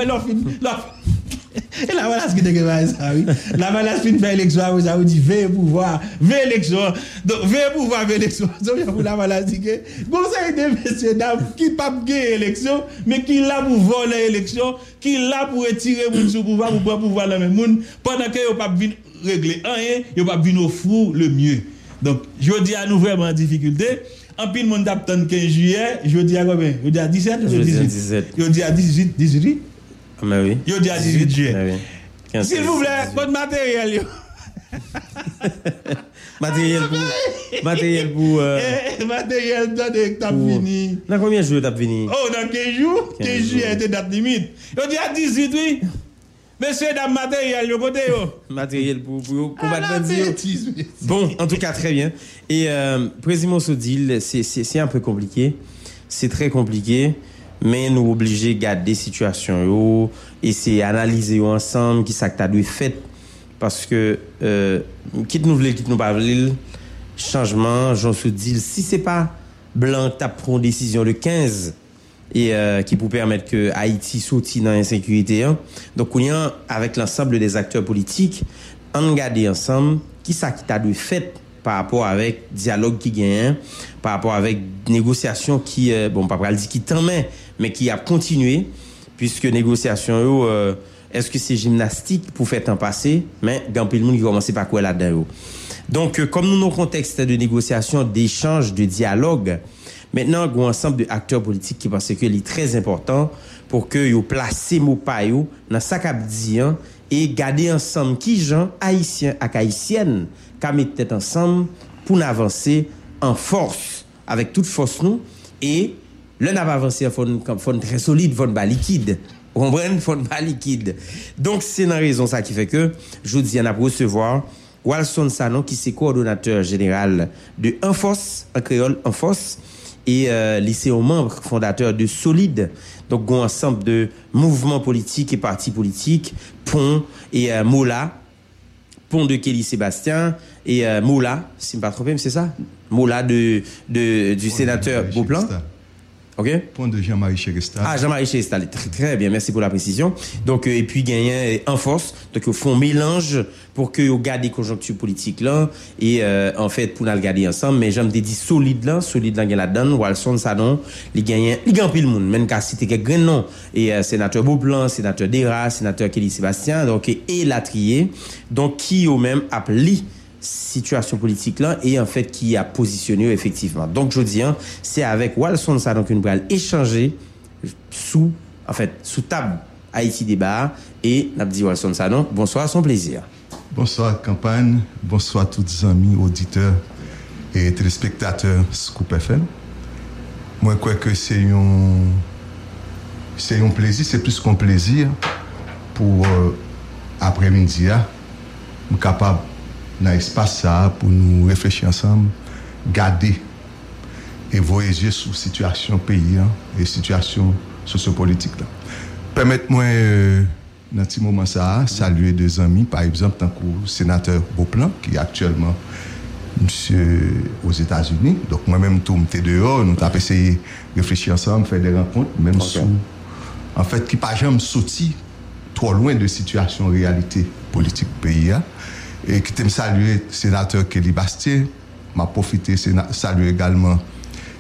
et la balance qui te fait ça oui la balance fin fait élection ça vous dit veille pouvoir veille élection donc veille pouvoir veille élection donc vous la balance dit que bon ça des messieurs dames qui pas gagner élection mais qui là pour voler élection qui là pour retirer moun sous pouvoir pour pouvoir la même moun pendant que yo pas venir régler rien yo pas venir offrir le mieux donc je dis à nous vraiment en difficulté en pile monde attend 15 juillet je dis à combien je dis à 17 ou 18 je dis à 18 mais oui. Yo dit à 18 juillet. S'il vous plaît, votre matériel yo. matériel donné t'as fini. Dans combien de jours t'as fini? Oh dans 15 jours, 15 juillet était date limite. Yo dit à 18 oui. Monsieur dame matériel yo côté yo. Matériel pour battre dire. Bon, en tout cas très bien. Et président Sodil, c'est un peu compliqué. C'est très compliqué. Mais nous obligés de garder situation yo essayer analyser ensemble qui ça que tu as dû faire parce que quitte nous voulons quitte nous pas voulons changement j'en se dis si c'est pas blanc tu prends décision le 15 et qui pour permettre que Haïti sorti dans insécurité hein. Donc on y a avec l'ensemble des acteurs politiques en garder ensemble qui ça qui t'a dû faire par rapport avec dialogue qui gagne par rapport avec négociation qui bon pas pral dit qui tant mais qui a continué puisque négociation est-ce que c'est gymnastique pour faire temps passer mais grand pile monde qui commençait pas quoi là-dedans donc comme nous nos contextes de négociation d'échange de dialogue maintenant un ensemble d'acteurs politiques qui pensent que c'est très important pour que yo placer mot pa yo dans ça qu'a dit hein, et garder ensemble qui gens haïtiens ak haïtiennes qu'à mettre tête ensemble pour avancer en force avec toute force nous et l'on n'a pas avancé fond très solide fond pas liquide vous comprenez fond pas liquide donc c'est la raison ça qui fait que je dis on a recevoir Wilson Sanon qui c'est coordonnateur général de Enfos en créole Enfos et lycéen membre fondateur de Solide donc un ensemble de mouvements politiques et partis politiques pont et mola pont de Kelly Sébastien et Mola, si je ne me trompe pas, c'est ça Mola du sénateur Beauplan. OK. Point de Jean-Marie Chérestal. Ah, Jean-Marie Chérestal, très bien, merci pour la précision. Donc et puis gagner Enfos, donc ils font mélange pour que vous gardiez conjoncture politique là et en fait pour nous garder ensemble, mais j'aime dit solide là gagne la donne Wilson Sanon, il gagne, il gagne pile monde, même qu'à citer quelques grands noms et sénateur Beauplan, sénateur Dera, sénateur Kelly Sébastien, donc et Latrier, donc qui au même appli situation politique là et en fait qui a positionné effectivement. Donc je dis hein, c'est avec Wilson Sanon qu'on va échanger sous en fait sous table Haïti Débat et n'a dit Wilson Sanon, bonsoir, son plaisir. Bonsoir campagne, bonsoir tous les amis auditeurs et téléspectateurs Scoop FM. Moi je crois que c'est un plaisir, c'est plus qu'un plaisir pour après-midi là, capable dans l'espace ça pour nous réfléchir ensemble, garder et voir les yeux sur situation pays hein, et situation sociopolitique là. Permettez-moi dans ce moment ça, saluer deux amis, par exemple, tant que sénateur Beauplan, qui est actuellement monsieur aux États-Unis. Donc, moi-même, tout le dehors, nous avons essayé de réfléchir ensemble, faire des rencontres, même okay. Sous. En fait, qui par exemple sorti trop loin de situation réalité politique pays. Et qui t'aime saluer sénateur Kelly Bastien, m'a profité, saluer également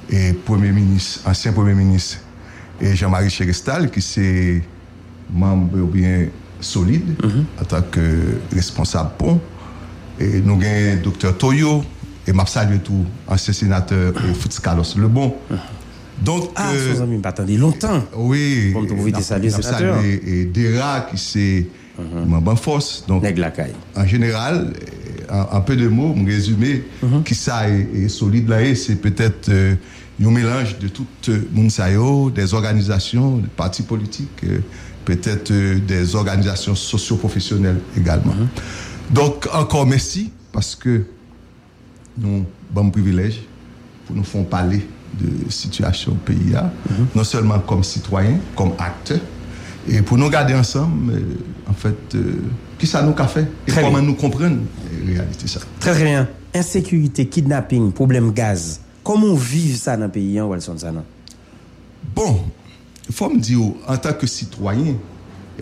et premier ministre, ancien premier ministre, et Jean-Marie Chérestal, qui c'est. Membre ou bien solide en tant que responsable pont et nous gagnons docteur Toyo et m'a salué tout ancien sénateur Fouts Carlos Lebon donc sans amis pas attendre longtemps oui pour vous de saluer sénateur et Dera qui c'est membre en force donc en général en peu de mots me résumer qui ça est solide là et c'est peut-être un mélange de tout monde ça yo des organisations des partis politiques peut-être des organisations socio-professionnelles également. Donc, encore merci, parce que nous avons un privilège pour nous faire parler de situation pays, non seulement comme citoyens, comme acteurs, et pour nous garder ensemble, en fait, qui ça nous a fait et très comment bien. Nous comprendre la réalité. Ça. Très bien. Insécurité, kidnapping, problème gaz. Comment vivre ça dans le pays, hein, Wilson Sanon? Bon. Il faut me dire, en tant que citoyen,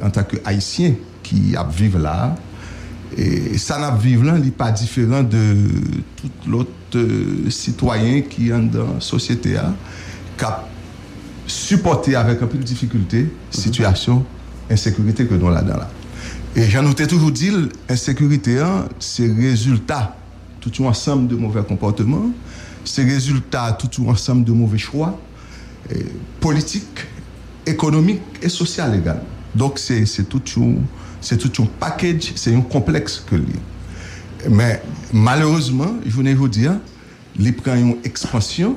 en tant que haïtien qui vit là, et ça n'a vivre là, n'est pas différent de tout l'autre citoyen qui est dans la société, qui a supporté avec un peu de difficulté situation insécurité que nous là-dedans. Là. Et j'en ai toujours dit, l'insécurité, c'est le résultat de tout un ensemble de mauvais comportements, c'est le résultat de tout un ensemble de mauvais choix politiques, économique et social également. Donc c'est tout un package, c'est un complexe que lui. Mais malheureusement, je voulais vous dire, il prend une expansion,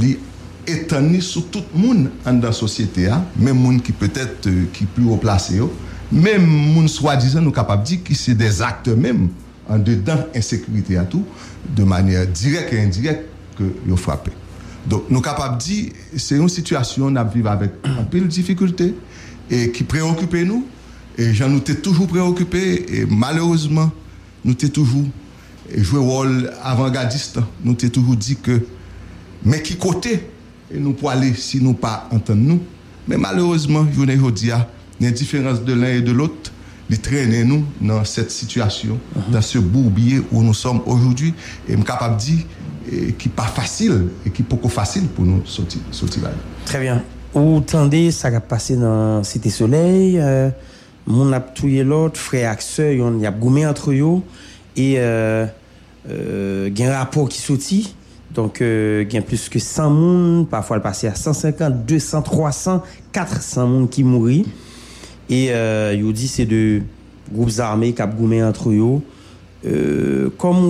il étendue sur tout le monde dans la société, même monde qui peut-être qui plus haut placé, même monde soi-disant nous capable dire que c'est des actes même en dedans insécurité à tout de manière directe et indirecte que ils frappent. Donc, nous sommes capables de dire que c'est une situation à vivre avec un peu de difficultés et qui préoccupe nous. Et j'en nous sommes toujours préoccupés et malheureusement, nous sommes toujours joué rôle avant-gardiste. Nous sommes toujours dit que, mais qui côté nous pouvons aller si nous pas entendre nous. Mais malheureusement, je vous dis, l'indifférence de l'un et de l'autre, les traîner nous dans cette situation, dans ce bourbier où nous sommes aujourd'hui. Et je suis capable de dire et qui pas facile et qui beaucoup facile pour nous sortir là. Très bien. Vous tendez ça a passé dans Cité Soleil, mon a tué l'autre frère et sœur, il y a goumé entre eux et il y a un rapport qui sorti. Donc il y a plus que 100 monde, parfois le passé à 150, 200, 300, 400 monde qui mourir et il dit c'est de groupes armés qui a goumé entre eux comme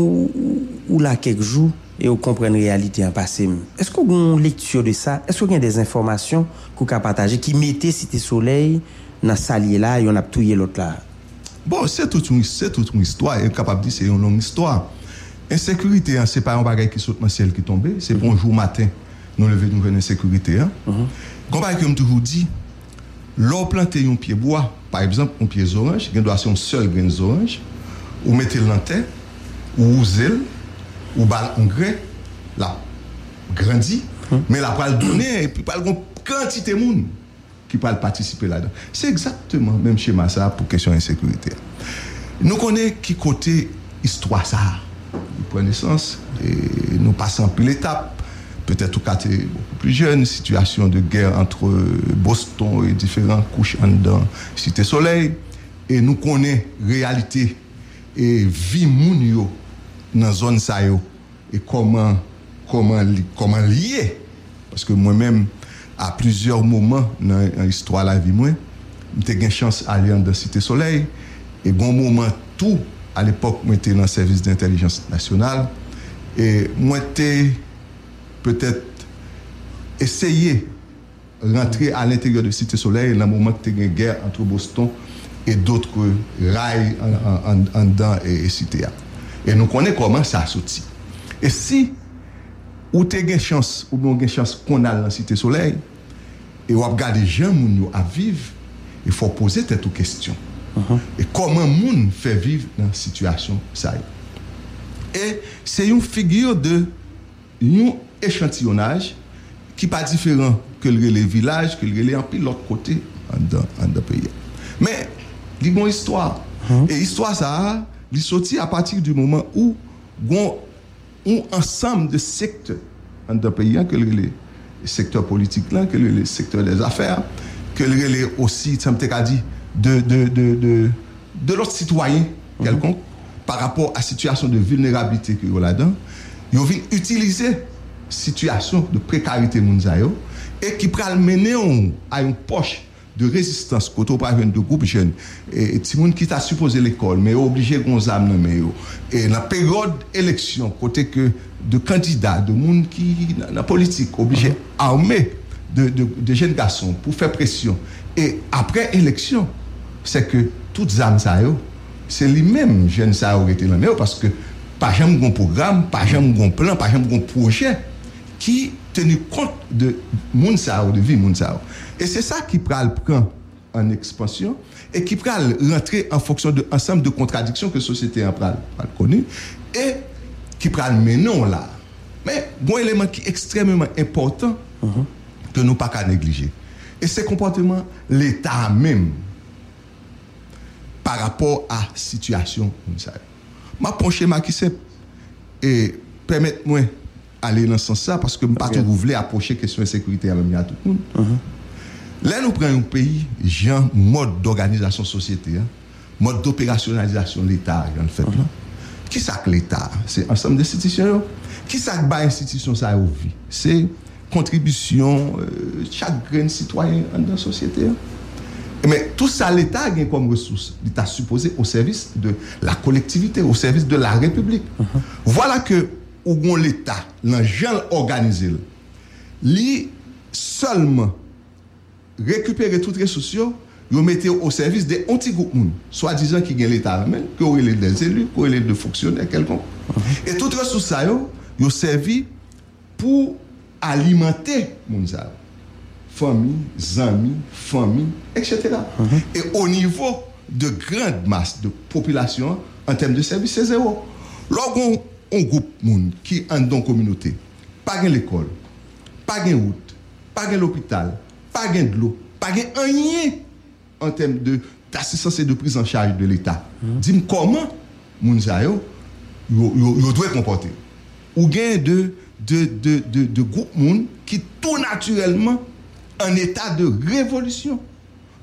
ou là quelques jours et on comprend la réalité en passé. Est-ce qu'on a une lecture de ça? Est-ce qu'on a des informations qu'on peut partager qui mettaient Cité Soleil dans salier là et on a tué l'autre là? Bon, c'est toute une histoire. Et capable de dire c'est une longue histoire. Insécurité, hein, c'est pas un bagage qui saute dans le ciel qui tombe. C'est pour un jour matin, nous lever nous venons insécurité. Comme je me toujours dit, l'on planter un pied bois, par exemple un pied orange, il doit être un seul grain orange, ou mettez l'antenne, ou usez ou bal en grès, là, grandit, Mais la pral donner et puis pral gon quantité moun qui pral participer là-dedans. C'est exactement même schéma ça pour question insécurité. Nous connaissons qui côté histoire ça. Nous prenons sens et nous passons par l'étape. Peut-être au quartier beaucoup plus jeune, situation de guerre entre Boston et différentes couches en dedans Cité Soleil. Et nous connaissons la réalité et vie moun dans la zone ça et comment lier. Parce que moi-même, à plusieurs moments dans l'histoire de la vie, j'ai eu la chance d'aller dans la Cité Soleil. Et bon moment, tout, à l'époque, moi j'étais dans le service d'intelligence nationale. Et moi, j'étais peut-être essayer de rentrer à l'intérieur de Cité Soleil dans le moment où il y a une guerre entre Boston et d'autres rails en dedans et Cité. Et nous connaissons comment ça a sorti. Et si vous avez chance, ou bien une chance qu'on a dans Cité Soleil, et vous regardez les gens à vivre, il faut poser tête aux questions. Et comment les gens font vivre dans la situation ça. Et c'est une figure de un échantillonnage qui n'est pas différent que les villages, que les en pile l'autre côté en pays. Mais il y a une histoire. Et l'histoire, ça, il sortit à partir du moment où un ensemble de secteurs en pays, que les secteurs politiques, que les secteurs des affaires, que les aussi, ça me dit, de l'autre citoyen quelconque, par rapport à la situation de vulnérabilité qu'il y a là-dedans. Ils ont utilisé situation de précarité mounzayo et qui pral mener à une poche de résistance contre de groupes jeunes et ti moun qui t'a supposé l'école mais obligé gonzam nan men yo et la période élection côté que de candidats de moun qui la politique obligé armé de jeunes garçons pour faire pression et après élection c'est que toutes zam ça yo c'est les mêmes jeunes ça yo rete nan yo parce que pas jamais un programme, pas jamais un plan, pas jamais un projet qui tenu compte de moun sa ou de vie moun sa ou. Et c'est ça qui pral prend en expansion et qui pral rentrer en fonction de ensemble de contradictions que la société a pral connu et qui pral menon là. Mais bon élément qui est extrêmement important que nous pas qu'à négliger. Et c'est comportement l'état même par rapport à situation moun sa ou. Ma penche ma qui c'est et permettez-moi aller dans ce sens ça parce que je ne pas vous voulez approcher question de sécurité à même à tout le monde. Là nous prenons un pays genre mode d'organisation société hein, mode d'opérationnalisation l'état en fait là. Qui ça que l'état, c'est ensemble d'institutions. Qui ça que ba institution ça au vie, c'est contribution chaque grain citoyen dans la société. Hein. Mais tout ça, l'État a comme ressource. L'État supposé au service de la collectivité, au service de la République. Voilà que l'État, l'engin organisé, lui seulement récupérer toutes les ressources, il mettait au service des anti-groupes, soi-disant qui gagnent l'État, qui ont des élus, qui ont des fonctionnaires, quelconque. Et toutes les ressources, ils ont servi pour alimenter les gens. Famille, amis, famille, etc. Et au niveau de grande masse de population, en termes de services, c'est zéro. Lorsqu'on groupe moun qui en dans communauté, pas gain l'école, pas gain route, pas gain l'hôpital, pas gain de l'eau, pas gain rien en termes de d'assistance et de prise en charge de l'État. Dis-moi comment moun sa yo doit comporter. Ou gain de groupe moun qui tout naturellement en état de révolution.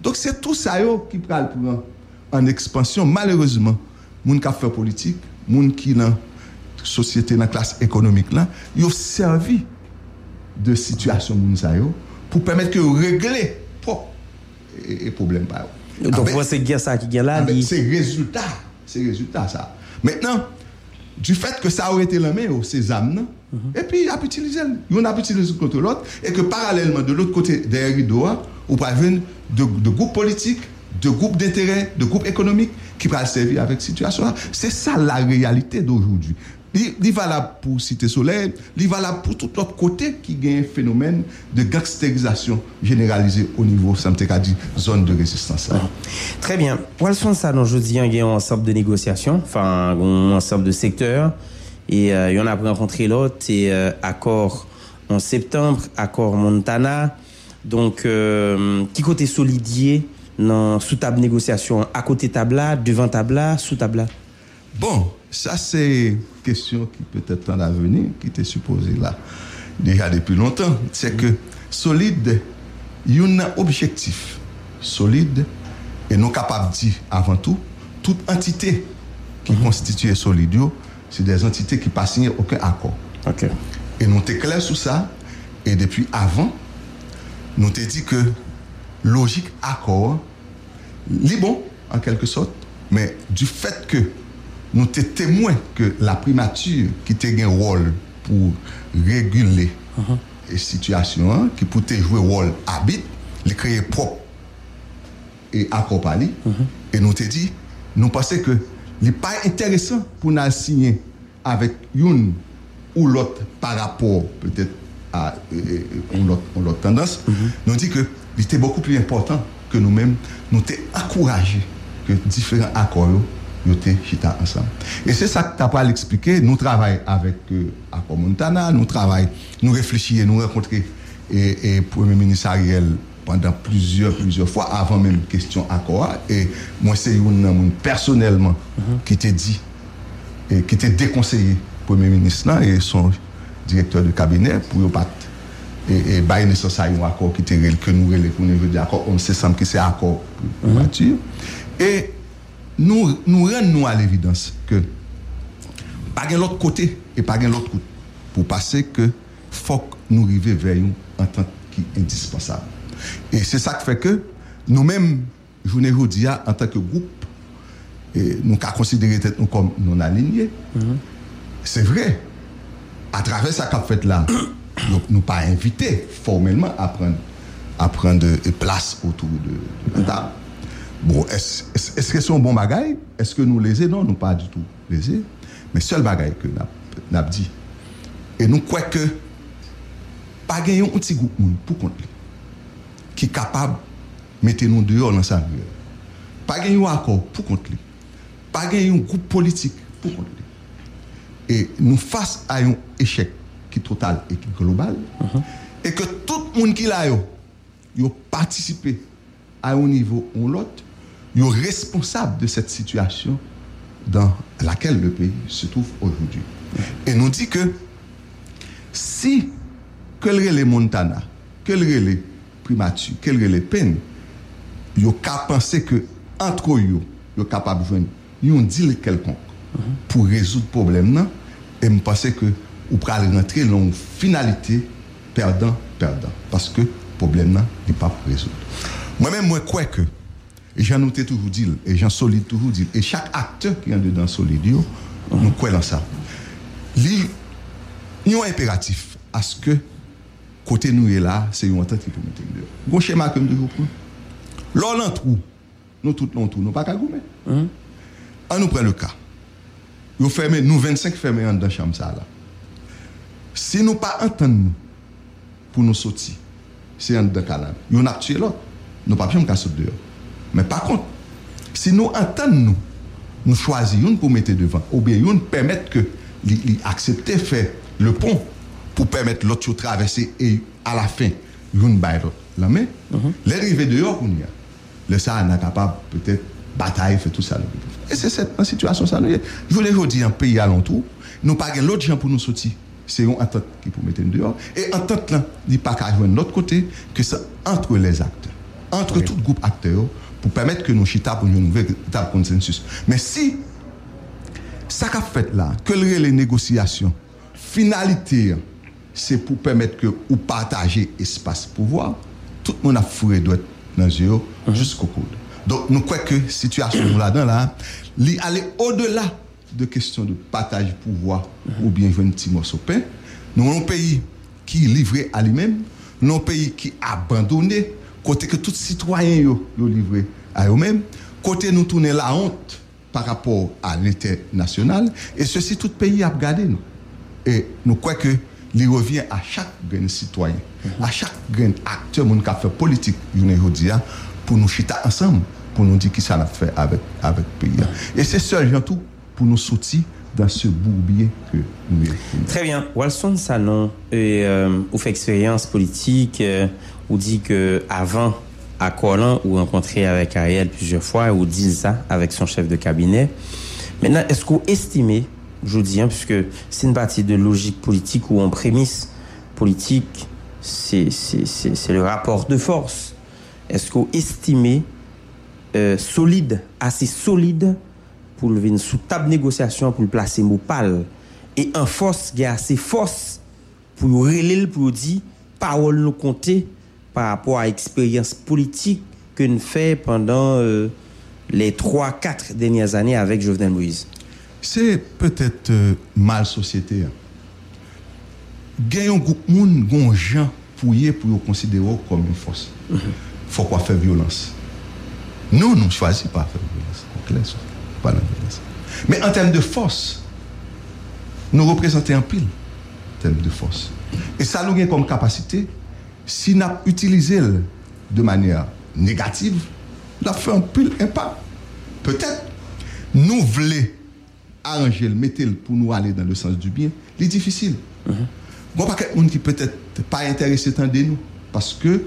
Donc c'est tout ça qui prend en expansion. Malheureusement, moun ka fait politique, moun ki dans société dans classe économique là, yo servi de situation moun sa yo pour permettre que régler propre et problème pa yo. Donc c'est guerre ça qui gagne là, c'est résultat ça. Maintenant, du fait que ça aurait été la main ces âmes et puis il a utilisé contre l'autre et que parallèlement de l'autre côté derrière rideau ou pas venir de groupes politiques, de groupes d'intérêt, de groupes économiques qui va servir avec situation là. C'est ça la réalité d'aujourd'hui. Il valable pour Cité Soleil, il valable pour tout l'autre côté qui gagne un phénomène de gangstérisation généralisée au niveau, ça me dit, zone de résistance. Très bien. Wilson Sanon, je dis, il y a un ensemble de négociations, enfin, un ensemble de secteurs, et on a rencontré l'autre, et accord en septembre, accord Montana. Donc, qui côté solidier dans sous table négociation, à côté tabla, devant tabla, sous tabla? Bon, ça c'est une question qui peut-être dans l'avenir, qui était supposée là déjà depuis longtemps. C'est que solide, il y a un objectif solide et nous capables de dire avant tout, toute entité qui constitue solide, c'est des entités qui n'ont pas signé aucun accord. Okay. Et nous sommes clairs sur ça, et depuis avant, nous te dit que logique accord, li bon en quelque sorte, mais du fait que nous te témoins que la primature qui te gagne rôle pour réguler les situations, hein, qui pour te jouer rôle habite, les créer propre et accompagner, et nous te dit, nous pensons que n'est pas intéressant pour nous signer avec une ou l'autre par rapport peut-être à l'autre tendance, nous dit que c'était beaucoup plus important que nous-mêmes, nous t'es encouragé que différents accords nous t'es chita ensemble. Et c'est ça que tu as pas l'expliquer. Nous travaillons avec Accord Montana, nous travaillons, nous réfléchissons, nous rencontrons et Premier ministre Ariel pendant plusieurs fois avant même question accord. Et moi c'est une personnellement qui t'a dit et qui t'a déconseillé Premier ministre là et son directeur de cabinet pour ne pas et bah nécessaire un accord qui était que nous relève d'accord on se semble que c'est accord pour voiture et nous rendons à l'évidence que pas gain l'autre côté et pas gain l'autre côté pour passer que faut nous arriver vers une entente qui est indispensable et c'est ça qui fait que nous-mêmes journée aujourd'hui en tant que groupe et nous ca considérer tête nous comme non alignés. C'est vrai à travers ça qu'a fait là donc nous pas invités formellement à prendre place autour de la table. Bon, est-ce que c'est un bon bagaille? Est-ce que nous lésés? Non, nous pas du tout lésés. Mais seul bagaille que n'a dit. Et nous croyons que pas gagner un petit groupe pour compte qui est capable de mettre nous dehors dans sa vie. Pas gagner un accord pour compte lui. Pas gagner un groupe politique pour compte lui. Et nous face à un échec total et global et que tout le monde qui l'a yo participé à un niveau ou l'autre yo responsable de cette situation dans laquelle le pays se trouve aujourd'hui et nous dit que si que les Montana que les primature que les peine yo ka penser que entre yo capable joindre un deal quelconque pour résoudre problème là et me penser que ou pour rentrer dans une finalité perdant parce que le problème n'est pas résolu. Moi-même, je crois que, et j'en ai toujours dit, et j'en solide toujours dit, et chaque acteur qui est dedans solide, nous croyons dans ça. Il y a un impératif à ce que, côté nous est là, c'est une entente qui peut mettre dehors. Bon schéma comme toujours. L'on entre où nous tout l'entour, nous pas qu'à gommer. On nous prend le cas. Nous fermons, nous 25 fermons dans la chambre là. Si nous pas entendre pour nous sortir, c'est un de calme. Nous avons tué l'autre. Nous pas besoin de sortir dehors. Mais par contre, si nous entendons, nous choisissons pour mettre devant, ou bien nous permettre que l'accepter fait le pont pour permettre l'autre de traverser et à la fin, nous baille l'autre. La main, les rivets dehors, on y a. Le ça n'a capable peut-être bataille fait tout ça. Et c'est cette situation ça. Je voulais vous dire un pays à l'entour, nous pas l'autre gens pour nous sortir. C'est une entente qui peut mettre dehors. Et entente là, il n'y a pas qu'à jouer de notre côté, que c'est entre les acteurs, entre tout groupe acteurs, pour permettre que nous chita pour nous véritable consensus. Mais si ça qu'a fait là, que les négociations, finalité, c'est pour permettre que vous partagez espace pouvoir, tout le monde a fourré droit dans les yeux jusqu'au coude. Donc nous croyons que la situation là-dedans, là, elle est au-delà de questions de partage pouvoir ou bien jouer un petit morceau pain. Nous avons un pays qui est livré à lui-même, nous avons un pays qui est abandonné, côté que tous les citoyens sont livrés à eux-mêmes, côté nous tourner la honte par rapport à l'international, et ceci, tout pays a regardé nous. Et nous croyons que il revient à chaque grain citoyen, à chaque grain acteur qui a fait politique pour nous chita ensemble, pour nous dire qui ça a fait avec le pays. Et c'est seul, tout pour nous sortir dans ce bourbier que nous sommes. Très bien. Wilson Sanon, vous fait expérience politique, vous dit que avant à Colin, vous rencontrez avec Ariel plusieurs fois, vous dites ça avec son chef de cabinet. Maintenant, est-ce que vous estimez, je vous dis, hein, puisque c'est une partie de logique politique ou en prémisse politique, c'est le rapport de force. Est-ce que vous estimez solide, assez solide pour le venir sous table négociation pour le placer mot pal et en force, il y a assez force pour relayer, pour dire parole nous compter par rapport à expérience politique que nous fait pendant les 3-4 dernières années avec Jovenel Moïse. C'est peut-être mal société. Gagnons groupe monde gon gens pour considérer comme une force. Faut quoi faire violence. Nous, nous ne choisissons pas faire violence. Pas la violence. Mais en termes de force, nous représentons un pile en termes de force. Et ça nous gagne comme capacité, si nous utilisons de manière négative, nous fait un pile impact. Peut-être, nous voulons arranger, mettre pour nous aller dans le sens du bien, c'est difficile. Il y a quelqu'un qui peut-être pas intéressé tant de nous, parce que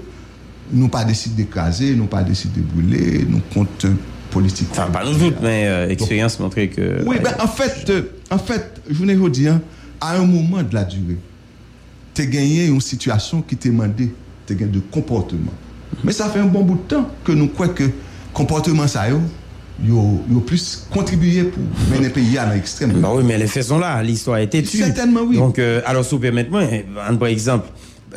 nous pas décidé d'écraser, nous pas décidé de brûler, nous compte politique. Enfin, pas nous doute, mais expérience montrait que. Oui, ben en fait, je voulais vous dire, à un moment de la durée, tu as gagné une situation qui t'a demandé, tu as gagné de comportement. Mais ça fait un bon bout de temps que nous croyons que comportement ça yo plus contribué pour mener pays à l'extrême. Bah oui, mais les faits sont là, l'histoire a été tue. Certainement oui. Donc alors si vous permettez, par exemple,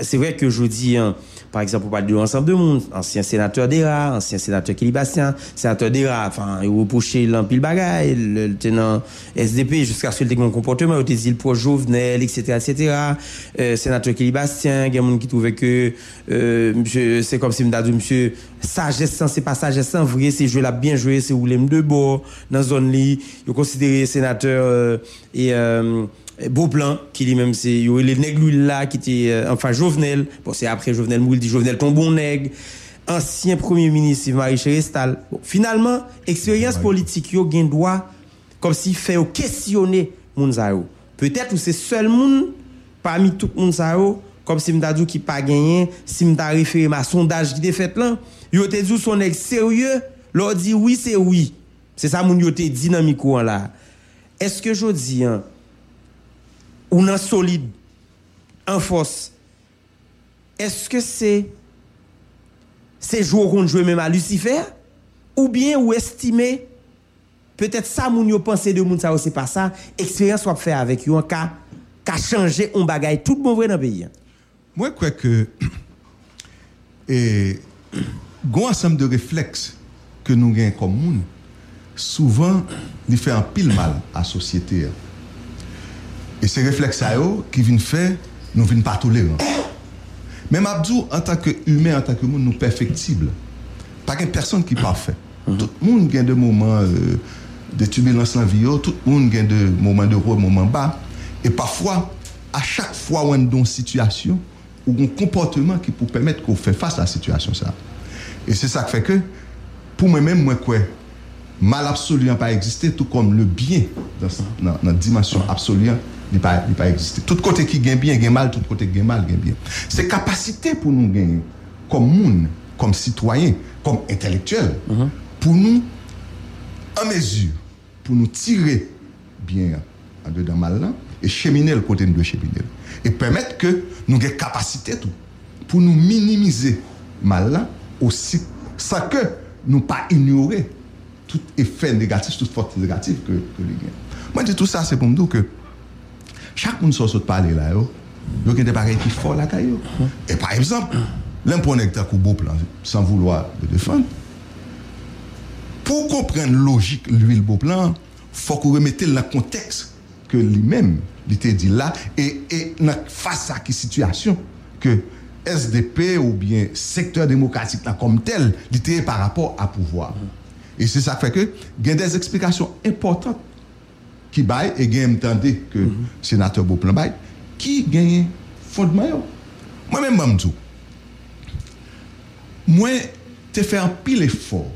c'est vrai que je vous dis. Hein, par exemple, on parle de l'ensemble de monde, ancien sénateur Dera, ancien sénateur Kelly Sébastien, sénateur Dera, enfin, il reprochait l'empile bagaille, le tenant SDP, jusqu'à ce que le comportement, il dit pour Jovenel, etc., etc., sénateur Kelly Sébastien, il y a des gens qui trouvaient que, monsieur, c'est comme si me dit, monsieur, sagesse, c'est pas sagesse, c'est vrai, c'est jouer là, bien joué, c'est rouler de bord, dans la zone li, il considéré sénateur, Beauplan, qui lui-même, c'est, il y a les nègres là, qui était, enfin, Jovenel, bon, c'est après Jovenel Moïse, dit Jovenel, ton bon nègre, ancien premier ministre, Jean-Marie Chérestal. Bon, finalement, expérience politique, yo gen droit, comme s'il fait questionner Mounzao. Peut-être ou c'est seul moun, parmi tout Mounzao, comme si Mdadou qui pas gagné, si Mda référé ma sondage qui défaite là, yo te dit son nègre sérieux, leur dit oui, c'est oui. C'est ça, moun yo te dit dans micro là. Est-ce que je dis, hein, ou non solide, en force. Est-ce que c'est jouer qu'on joue même à Lucifer? Ou bien ou estimer, peut-être ça, moun yo pensé de moun ça, c'est pas ça, expérience ou fait avec yon, ka changer on bagaille tout bon vrai dans le pays. Moi, je crois que, un ensemble de réflexes que nous gagnons comme moun, souvent, nous fait un pile mal à la société. Et ces réflexes-là qui viennent faire, nous ne viennent pas tolérants. Même Abdou, en tant qu'humain, en tant que monde, nous perfectibles. Pas qu'une personne qui est parfait. Tout le monde gagne des moments de turbulence dans la vie, tout le monde gagne des moments de haut, des moments bas. Et parfois, à chaque fois où on est dans une situation, ou un comportement qui peut permettre qu'on fasse face à la situation. Ça. Et c'est ça qui fait que, pour moi-même, moi, quoi, mal absolu n'a pas existé, tout comme le bien dans la dimension absolue. Il pas exister. Tout côté qui gagne bien, gagne mal, tout côté qui gagne mal, gagne bien. C'est capacité pour nous gagner, comme monde, comme citoyen, comme intellectuel, pour nous, en mesure, pour nous tirer bien en dedans mal là, et cheminer le côté de cheminer. Et permettre que nous gagnions capacité tout, pour nous minimiser mal là, aussi, sans que nous pas ignorer tout effet négatif, toute force négative que nous gagnons. Moi, je dis tout ça, c'est pour me dire que chaque monde sort de parler là, il y a des pareils qui font la caillou. Et par exemple, l'imponnecte à Beauplan, sans vouloir le défendre, pour comprendre la logique de l'huile Beauplan, il faut qu'on remette dans le contexte que lui-même, il était dit là, et face à quelle situation que SDP ou bien secteur démocratique comme tel, il était par rapport à pouvoir. Et c'est ça qui fait que il y a des explications importantes qui baille et qui entendait que le sénateur Beauplan baille, qui gagne fondement. Moi-même, moi, je fais un pile effort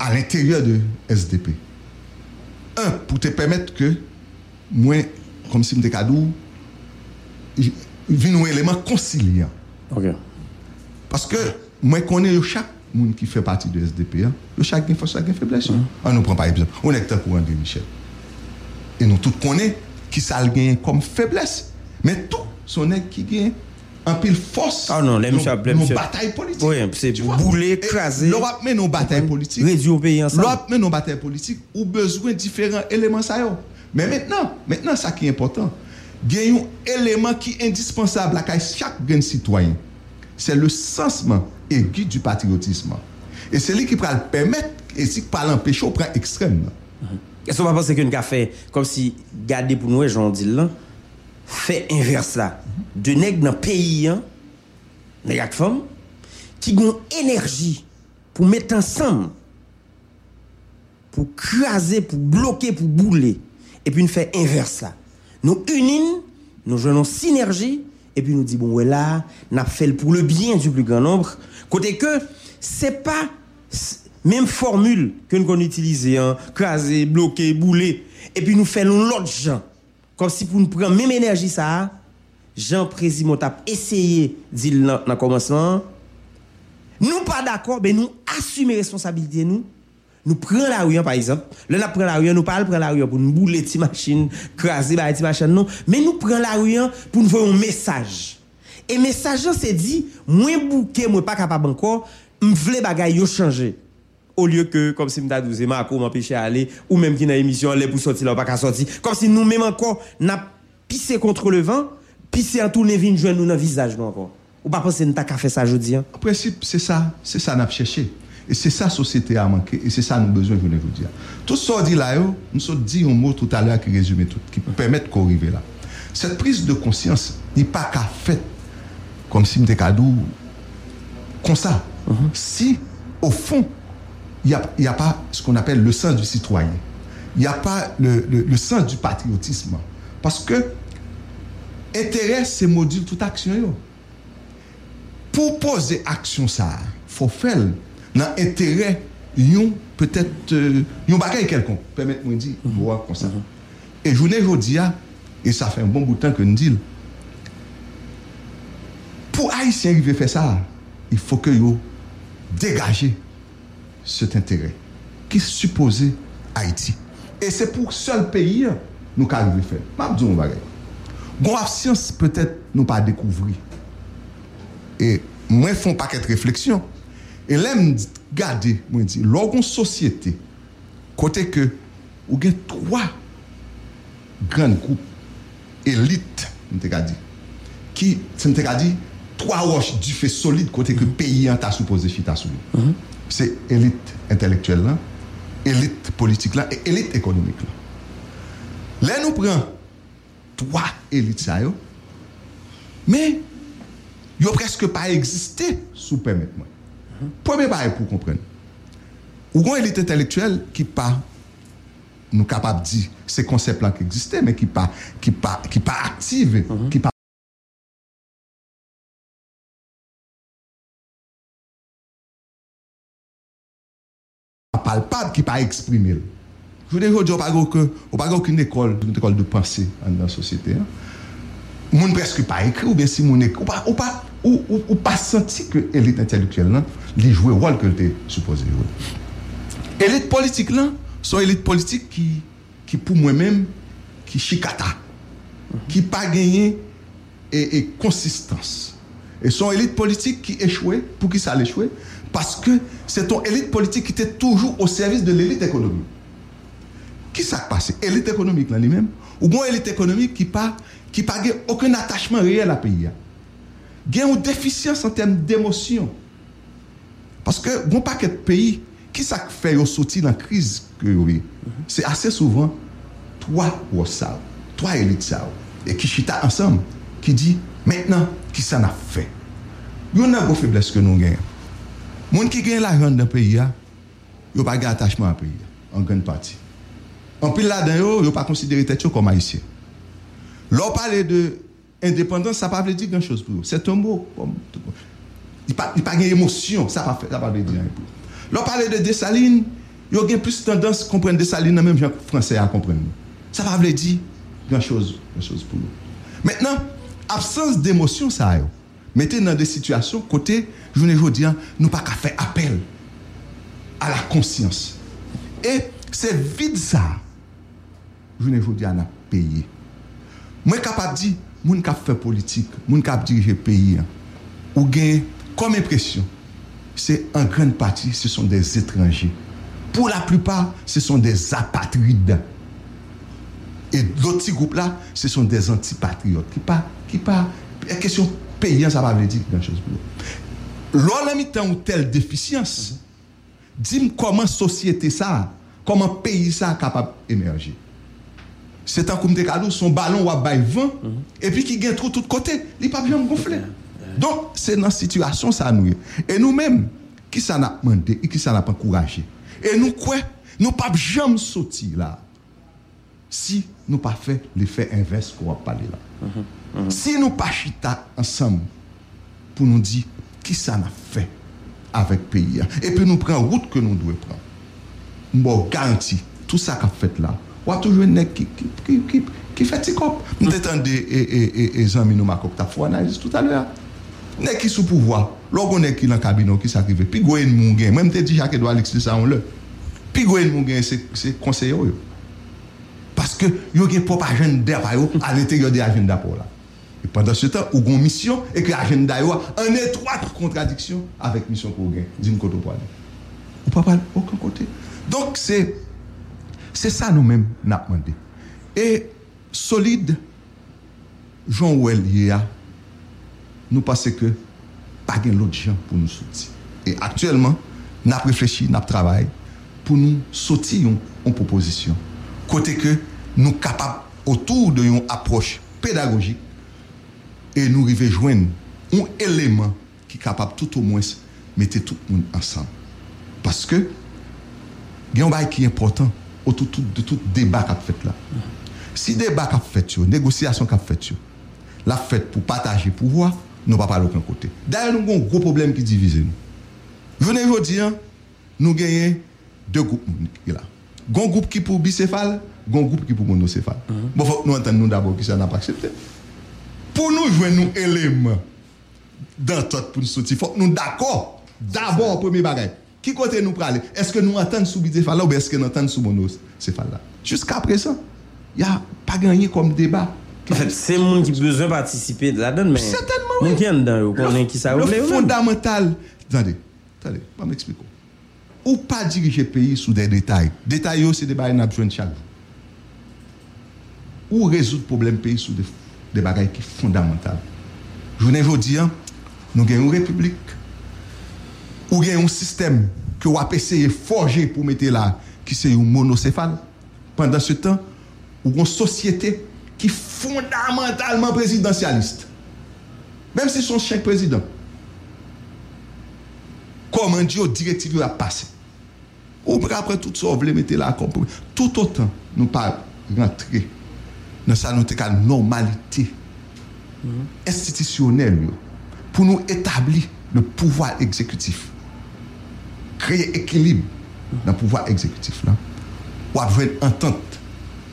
à l'intérieur de SDP. un, pour te permettre que moi, comme si je me cadou, je viens un élément conciliant. Okay. Parce que moi, connais chaque monde qui fait partie de SDP, hein, chaque qui force, chaque faiblesse. On ne prend pas exemple. On est pour André Michel. Et nous tous connaissons qui ça gagne comme faiblesse. Mais tout, son est qui gagne en pile force. Ah non, les Michel, les batailles politiques. Oui, c'est bouler, écraser. L'Europe met nos batailles politiques. Réduire le pays ensemble. L'Europe met nos batailles politiques ou besoin de différents éléments. Mais maintenant, ça qui est important, il y a un élément qui est indispensable à chaque citoyen. C'est le sentiment aigu du patriotisme. Et c'est lui qui va le permettre, et c'est qui va l'empêcher au prend extrême. Est-ce qu'on va penser qu'une café, comme si, garder pour nous, j'en dis là, fait inverse là. De nègres dans le pays, nègres et femmes, qui ont énergie pour mettre ensemble, pour craser, pour bloquer, pour bouler. Et puis nous fait inverse là. Nous unissons, nous jouons synergie, et puis nous disons, bon, ouais, là, nous faisons pour le bien du plus grand nombre. Côté que, ce n'est pas même formule que nous utilisons, craser, bloquer, bouler, et puis nous faisons l'autre gens. Comme si pour nous prendre même énergie, ça, Jean-Président a essayé, dit dans le commencement, nous pas d'accord, mais nous assumons responsabilité, nous. Nous prenons la rue, par exemple. Là, nous prenons la rue, nous parlons de la rue pour nous bouler les machines, craser les machines, non. Mais nous prenons la rue pour nous faire un message. Et le message, c'est dit, moins bouquet, moins pas capable encore, je veux les choses changer. Au lieu que, comme si m'ta douze Marco m'empêchait d'aller, ou même qui dans l'émission, les pour sortir, là, pas qu'à sortir. Comme si nous-mêmes encore, n'a pissé contre le vent, pissé en tournée, vine, joindre nous dans le visage, non encore. Ou pas penser que nous avons fait ça aujourd'hui. En principe, c'est ça nous avons cherché. Et c'est ça la société a manqué, et c'est ça nous besoin, je voulais vous dire. Tout ce qu'on dit là, nous avons dit un mot tout à l'heure qui résume tout, qui permet qu'on arrive là. Cette prise de conscience n'est pas qu'à faire comme si m'était cadou, comme ça. Si, au fond, il n'y a pas ce qu'on appelle le sens du citoyen, il n'y a pas le sens du patriotisme. Parce que intérêt, c'est module toute action. Pour poser action, ça, il faut faire. Dans l'intérêt, yon peut-être yon bagay quelconque, permettez-moi de dire, voir comme ça. Et journée aujourd'hui, et ça fait un bon bout de temps que nous disons, pour Haïtien qui veut faire ça, il faut que yon dégage cet intérêt qui est supposé Haïti. Et c'est pour seul pays nous qu'arrive faire. M'a dit un bagay. Gon absence peut-être nous pas découvrir. Et moi font pas qu'être réflexion. Et là, regardez, moi dis, l'organe société, côté que, ou bien trois grands groupes, élites, qui, trois roches du fait solide, côté que pays en t'a supposé chita sous lui. C'est élite intellectuelle là, élite politique là, et élite économique là. Là, nous prenons trois élites ça yo, mais, yo presque pas existé sous permettez-moi. Premier pareil pour comprendre. Ou une élite intellectuelle qui pas nous capable de dire ces concepts là qui existaient mais qui pas active, qui pas palpable, qui pas exprimé. Je veux dire aujourd'hui on pas aucune école de pensée dans la société. Moun presque pas écrit ou bien si moun écrit ou pas senti que l'élite intellectuelle li joue le rôle que était supposé jouer. Élite politique là, son élite politique qui pour moi-même qui chicata, qui pas gagné et consistance. Et son élite politique qui échouait, pour qui ça l'échouait parce que c'est ton élite politique qui était toujours au service de l'élite économique. Qui ça passé? Élite économique là lui-même ou bon élite économique qui pas aucun attachement réel à pays. Gain une déficience en termes d'émotion. Parce que bon paquet de pays qui ça fait yo sortir dans crise que oui. C'est assez souvent trois élites ça et qui chita ensemble qui dit maintenant qui ça n'a fait. Yon a gros faiblesse que nous gain. Moun qui gagne l'argent dans pays a yo pas gain attachement à pays en grande partie. En pile là dedans yo pas considéré tête comme haïtien. L'on parle de indépendance, ça ne veut pas dire grand-chose pour vous. C'est un mot. Il n'y a pas d'émotion, ça ne veut pas dire grand-chose pour vous. L'on parle de Dessalines, yo gen plus tendance comprendre de ça li nan même gens français à comprendre. Ça va veut dire grand chose pour nous. Maintenant, absence d'émotion ça yo. Mettez dans des situations côté journée jodi nous pas qu'à faire appel à la conscience. Et c'est vide ça. Journée jodi n'a payé. Moi capable dire moun k'ap faire politique, moun k'ap diriger pays ou gain comme impression c'est en grande partie ce sont des étrangers. Pour la plupart, ce sont des apatrides. Et d'autres groupes là, ce sont des antipatriotes qui pas question payant ça va veut dire quelque chose. L'on a mis tant ou telle déficience. Dis-moi comment société ça, comment pays ça capable d'émerger. C'est un comme des cadeaux, son ballon ou à bail vent et puis qui gagne trop tout côté, il pas bien gonfler. Donc c'est dans situation ça nous. Et nous-mêmes qui ça n'a demandé et qui ça n'a pas encouragé. Et nous quoi, nous pas jamais sortir là. Si nous pas fait l'effet inverse qu'on va parler là. Si nous pas chita ensemble pour nous dire qui ça n'a fait avec pays et puis nous prend route que nous devons prendre. Bon garantie tout ça qu'a fait là. Ou toujours qui fait tic hop. Nous attendez et Jean-Marie Chérestal t'a fait analyse tout à l'heure. Nèg qui sous pouvoir, logon nèg qui dans cabinet qui s'arrive. Puis goyen moun gen, même te dit Jacques Edouard Alex ça on le. Puis goyen moun gen c'est conseiller yo. Parce que yo gen propre agenda pa yo à l'intérieur de agenda pour là. Et pendant ce temps, ou gon mission et que agenda yo en étroite contradiction avec mission pour gen, d'une côté pour l'autre. Ou pas aucun côté. Donc c'est ça nous-mêmes n'a demandé. Et solide Jean Ouellia nous pensons que pas gain l'autre gens pour nous sortir. Et actuellement, n'a réfléchi, n'a travaillé pour nous sortir en proposition. Côté que nous capables autour de une approche pédagogique et nous arriver joindre un élément qui capable tout au moins mettre tout le monde ensemble. Parce que il y a un bail qui est important. Autour de tout débat qu'a fait là. Si débat qu'a fait yo, négociation qu'a fait yo, la fête pour partager pouvoir, nous pas parler aucun côté. D'ailleurs nous avons un gros problème qui divise nous. Venez aujourd'hui, nous gagnons deux groupes là. Gon groupe qui pour bicéphale, gon groupe qui pour monocéphale. Bon faut nous entendre nous d'abord qui ça n'a pas accepté. Pour nous joindre nous éléments d'entente pour nous sortir, faut nous d'accord d'abord premier bagage. Qui côté nous parler? Est-ce que nous entendons sous bicéphale ou est-ce que nous entendons sous monocéphale là? Jusqu'à présent, il n'y a pas gagné comme débat. En fait, c'est le monde qui a besoin de participer de la donne, mais certainement oui. Le fondamental, attendez, je vais m'expliquer. Ou pas diriger le pays sous des détails. Détails, c'est des bagages qu'on a besoin de chaque jour. Ou résoudre le problème pays sous des bagages qui sont fondamentaux. Je vous dis, nous avons une république. Ou bien un système que vous avez essayé de forger pour mettre là, qui c'est un monocéphale. Pendant ce temps, ou une société qui est fondamentalement présidentialiste. Même si son chèque président. Comment dire aux directives de la passer? Ou après tout ça, vous voulez mettre là comme problème. Tout autant, nous ne pas rentrer dans sa normalité institutionnelle pour nous établir le pouvoir exécutif. Créer équilibre dans le pouvoir exécutif là. Ou avoir une entente.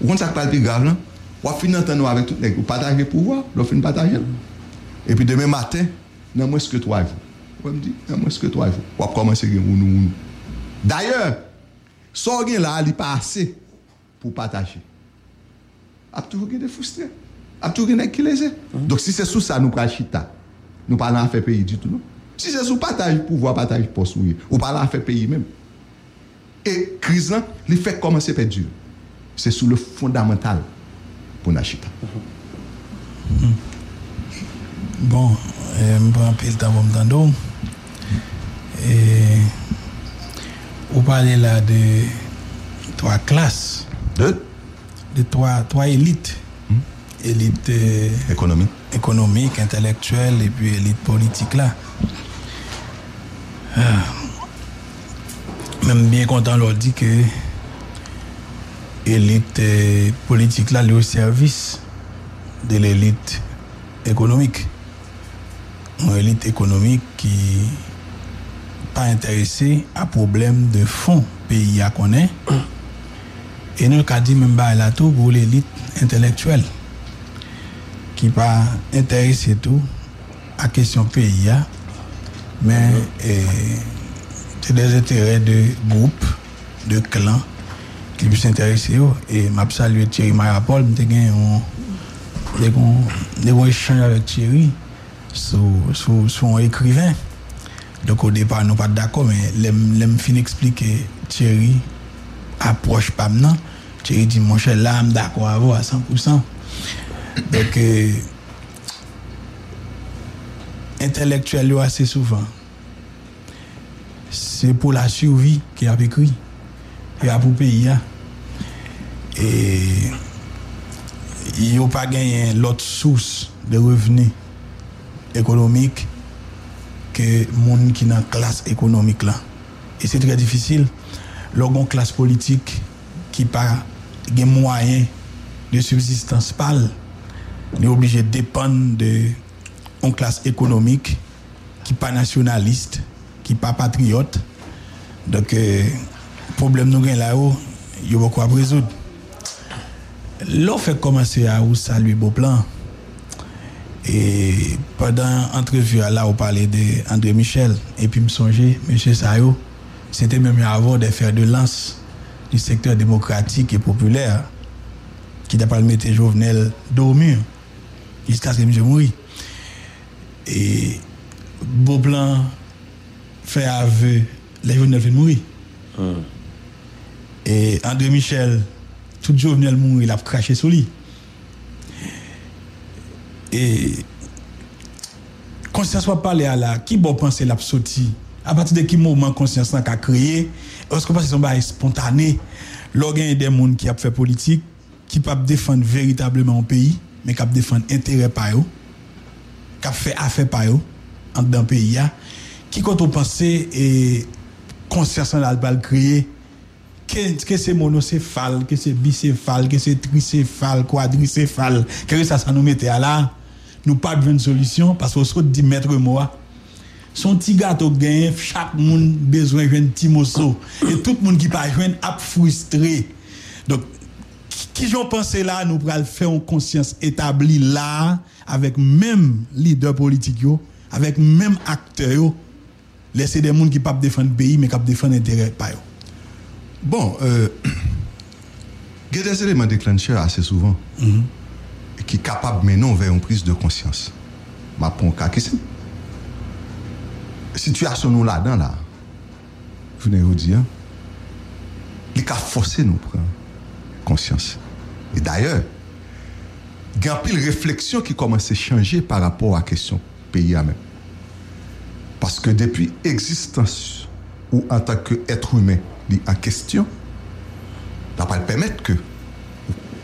Ou on ça pas plus grave là, ou finir entendre avec tout les ou partager pouvoir, l'on finit partager. Et puis demain matin, dans moins que 3 jours. On me dit dans moins que 3 jours, on commencer nous. D'ailleurs, ça gain là, il pas assez pour partager. A toujours gain des frustrés. A toujours gain qui lésé. Donc si c'est sous ça nous pral chita. Nous pas là faire pays du tout non. Si c'est sous partage pouvoir, partage pour souiller, ou pas là faire payer même. Et crise là, il fait commencer à dur. C'est sous le fondamental pour Nachita. Bon, je prends un peu de temps pour m'entendre. Et vous parlez là de 3 classes. De 3 élites. Élite économique, intellectuelle et puis élite politique là. Même bien content leur dit que l'élite politique là est au service de l'élite économique. Une élite économique qui pas intéressé à problème de fonds pays à connaître. Et nous avons dit même là tout pour l'élite intellectuelle qui pas intéressé tout à question pays, mais c'est des intérêts de groupes, de clans qui puissent s'intéresser. Et m'a salué Thierry Marapol, m'a gagné un échange avec Thierry sur un écrivain. Donc au départ nous pas d'accord, mais l'aime fin expliquer Thierry approche pas maintenant. Thierry dit mon cher là je suis d'accord avec vous à 100%. Donc intellectuel assez souvent c'est pour la survie qu'il a écrit et pour le pays et il n'y a pas gagné l'autre source de revenus économiques que monde qui dans classe économique là et c'est très difficile logon classe politique qui pas des moyens de subsistance pâle est obligé de dépendre de une classe économique qui pas nationaliste qui pas patriote donc problème nous gain là-haut il y a beaucoup à résoudre l'on fait commencer à saluer Beauplan. Et pendant l'entrevue, là, on parlait d'André Michel. Et puis, je me songeais, M. Sayo, c'était même avant de faire de lance du secteur démocratique et populaire, qui n'a pas mis Jovenel dormir, jusqu'à ce que M. mourit. Et Beauplan fait aveu, les Jovenel fait mourir. Et André Michel, tout Jovenel mourit, il a craché sur lui. Et conscience va parler à la qui bon penser l'a sorti à partir de qui moment conscience a créé parce que parce sont pas spontané l'organe des monde qui a fait politique qui pas défendre véritablement un pays mais qui défendre intérêt par eux qui fait affaire par eux en dans pays qui quand on penser et conscience va le créer que c'est monocéphale que c'est bicéphale que c'est tricéphale quadricéphale que ça nous mettait à là nous pas de solution parce qu'on saute 10 mètres moi son petit gâteau gagne chaque monde besoin d'un petit morceau et tout le monde qui pas joindre a frustré donc qui j'en pensais là nous pral faire une conscience établie là avec même leader politique yo avec même acteur yo laisser des monde qui pas défendre pays mais qui défendre intérêt pas yo. Bon, il y a des éléments déclencheurs assez souvent qui sont capables maintenant vers une prise de conscience. Je prends un cas qui c'est. Situation nous là-dedans, là, je venais vous dire, il a forcé nous prendre conscience. Et d'ailleurs, il y a une réflexion qui commence à changer par rapport à la question pays à même. Parce que depuis l'existence ou en tant qu'être humain, en question, ça va permettre que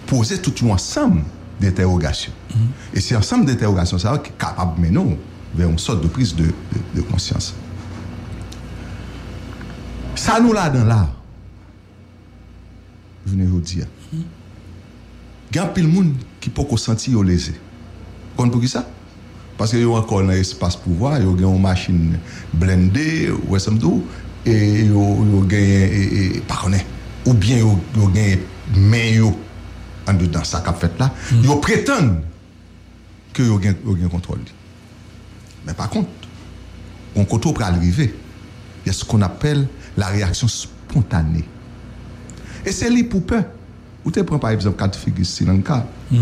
poser tout un ensemble d'interrogations. Et c'est ensemble d'interrogations ça qui est capable maintenant vers une sorte de prise de conscience. Ça nous là dans là, je venais vous dire, il y a pile monde qui peut sentir lésé. Vous comprenez ça? Parce qu'il y a encore un espace pouvoir, il y a une machine blindée, ou est-ce et yo gagne pas connaît ou bien yo gagne mais yo en dedans ça qu'a fait là yo prétendent que yo gagne contrôle mais par contre on côté pour arriver il y a ce qu'on appelle la réaction spontanée et c'est li pour peur ou te prend par exemple quatre figures c'est dans le cas et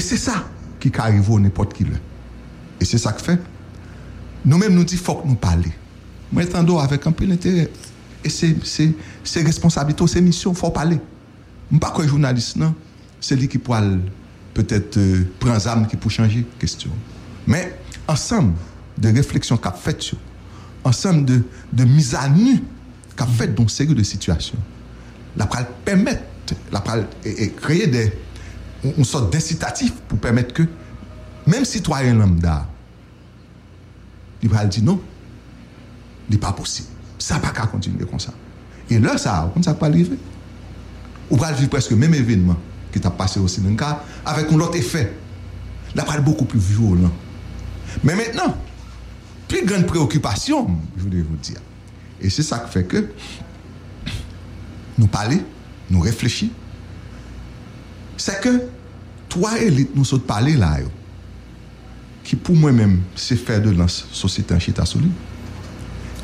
c'est ça qui arrive au n'importe qui là et c'est ça que fait nous même nous dit faut que nous parler. Moi, j'entends avec un peu d'intérêt. Et c'est responsabilité, c'est mission, il faut parler. Je ne suis pas un journaliste, non. C'est lui qui peut peut-être prendre des armes qui peut changer la question. Mais ensemble de réflexions qu'a faites, ensemble de mise à nu qu'a faites dans une série de situations, la pral permettre, la pral créer une sorte d'incitatif pour permettre que même citoyen lambda, il va dire non. Ce n'est pas possible. Ça n'a pas qu'à continuer comme ça. Et là, ça n'a pas arrivé. Ou va vivre presque le même événement qui t'a passé au Sri Lanka avec un autre effet. Là, il va être beaucoup plus violent. Mais maintenant, plus grande préoccupation, je voudrais vous dire. Et c'est ça qui fait que nous parlons, nous réfléchissons. C'est que trois élites nous saute parler là, qui pour moi-même, c'est faire de la société en Chita Solide.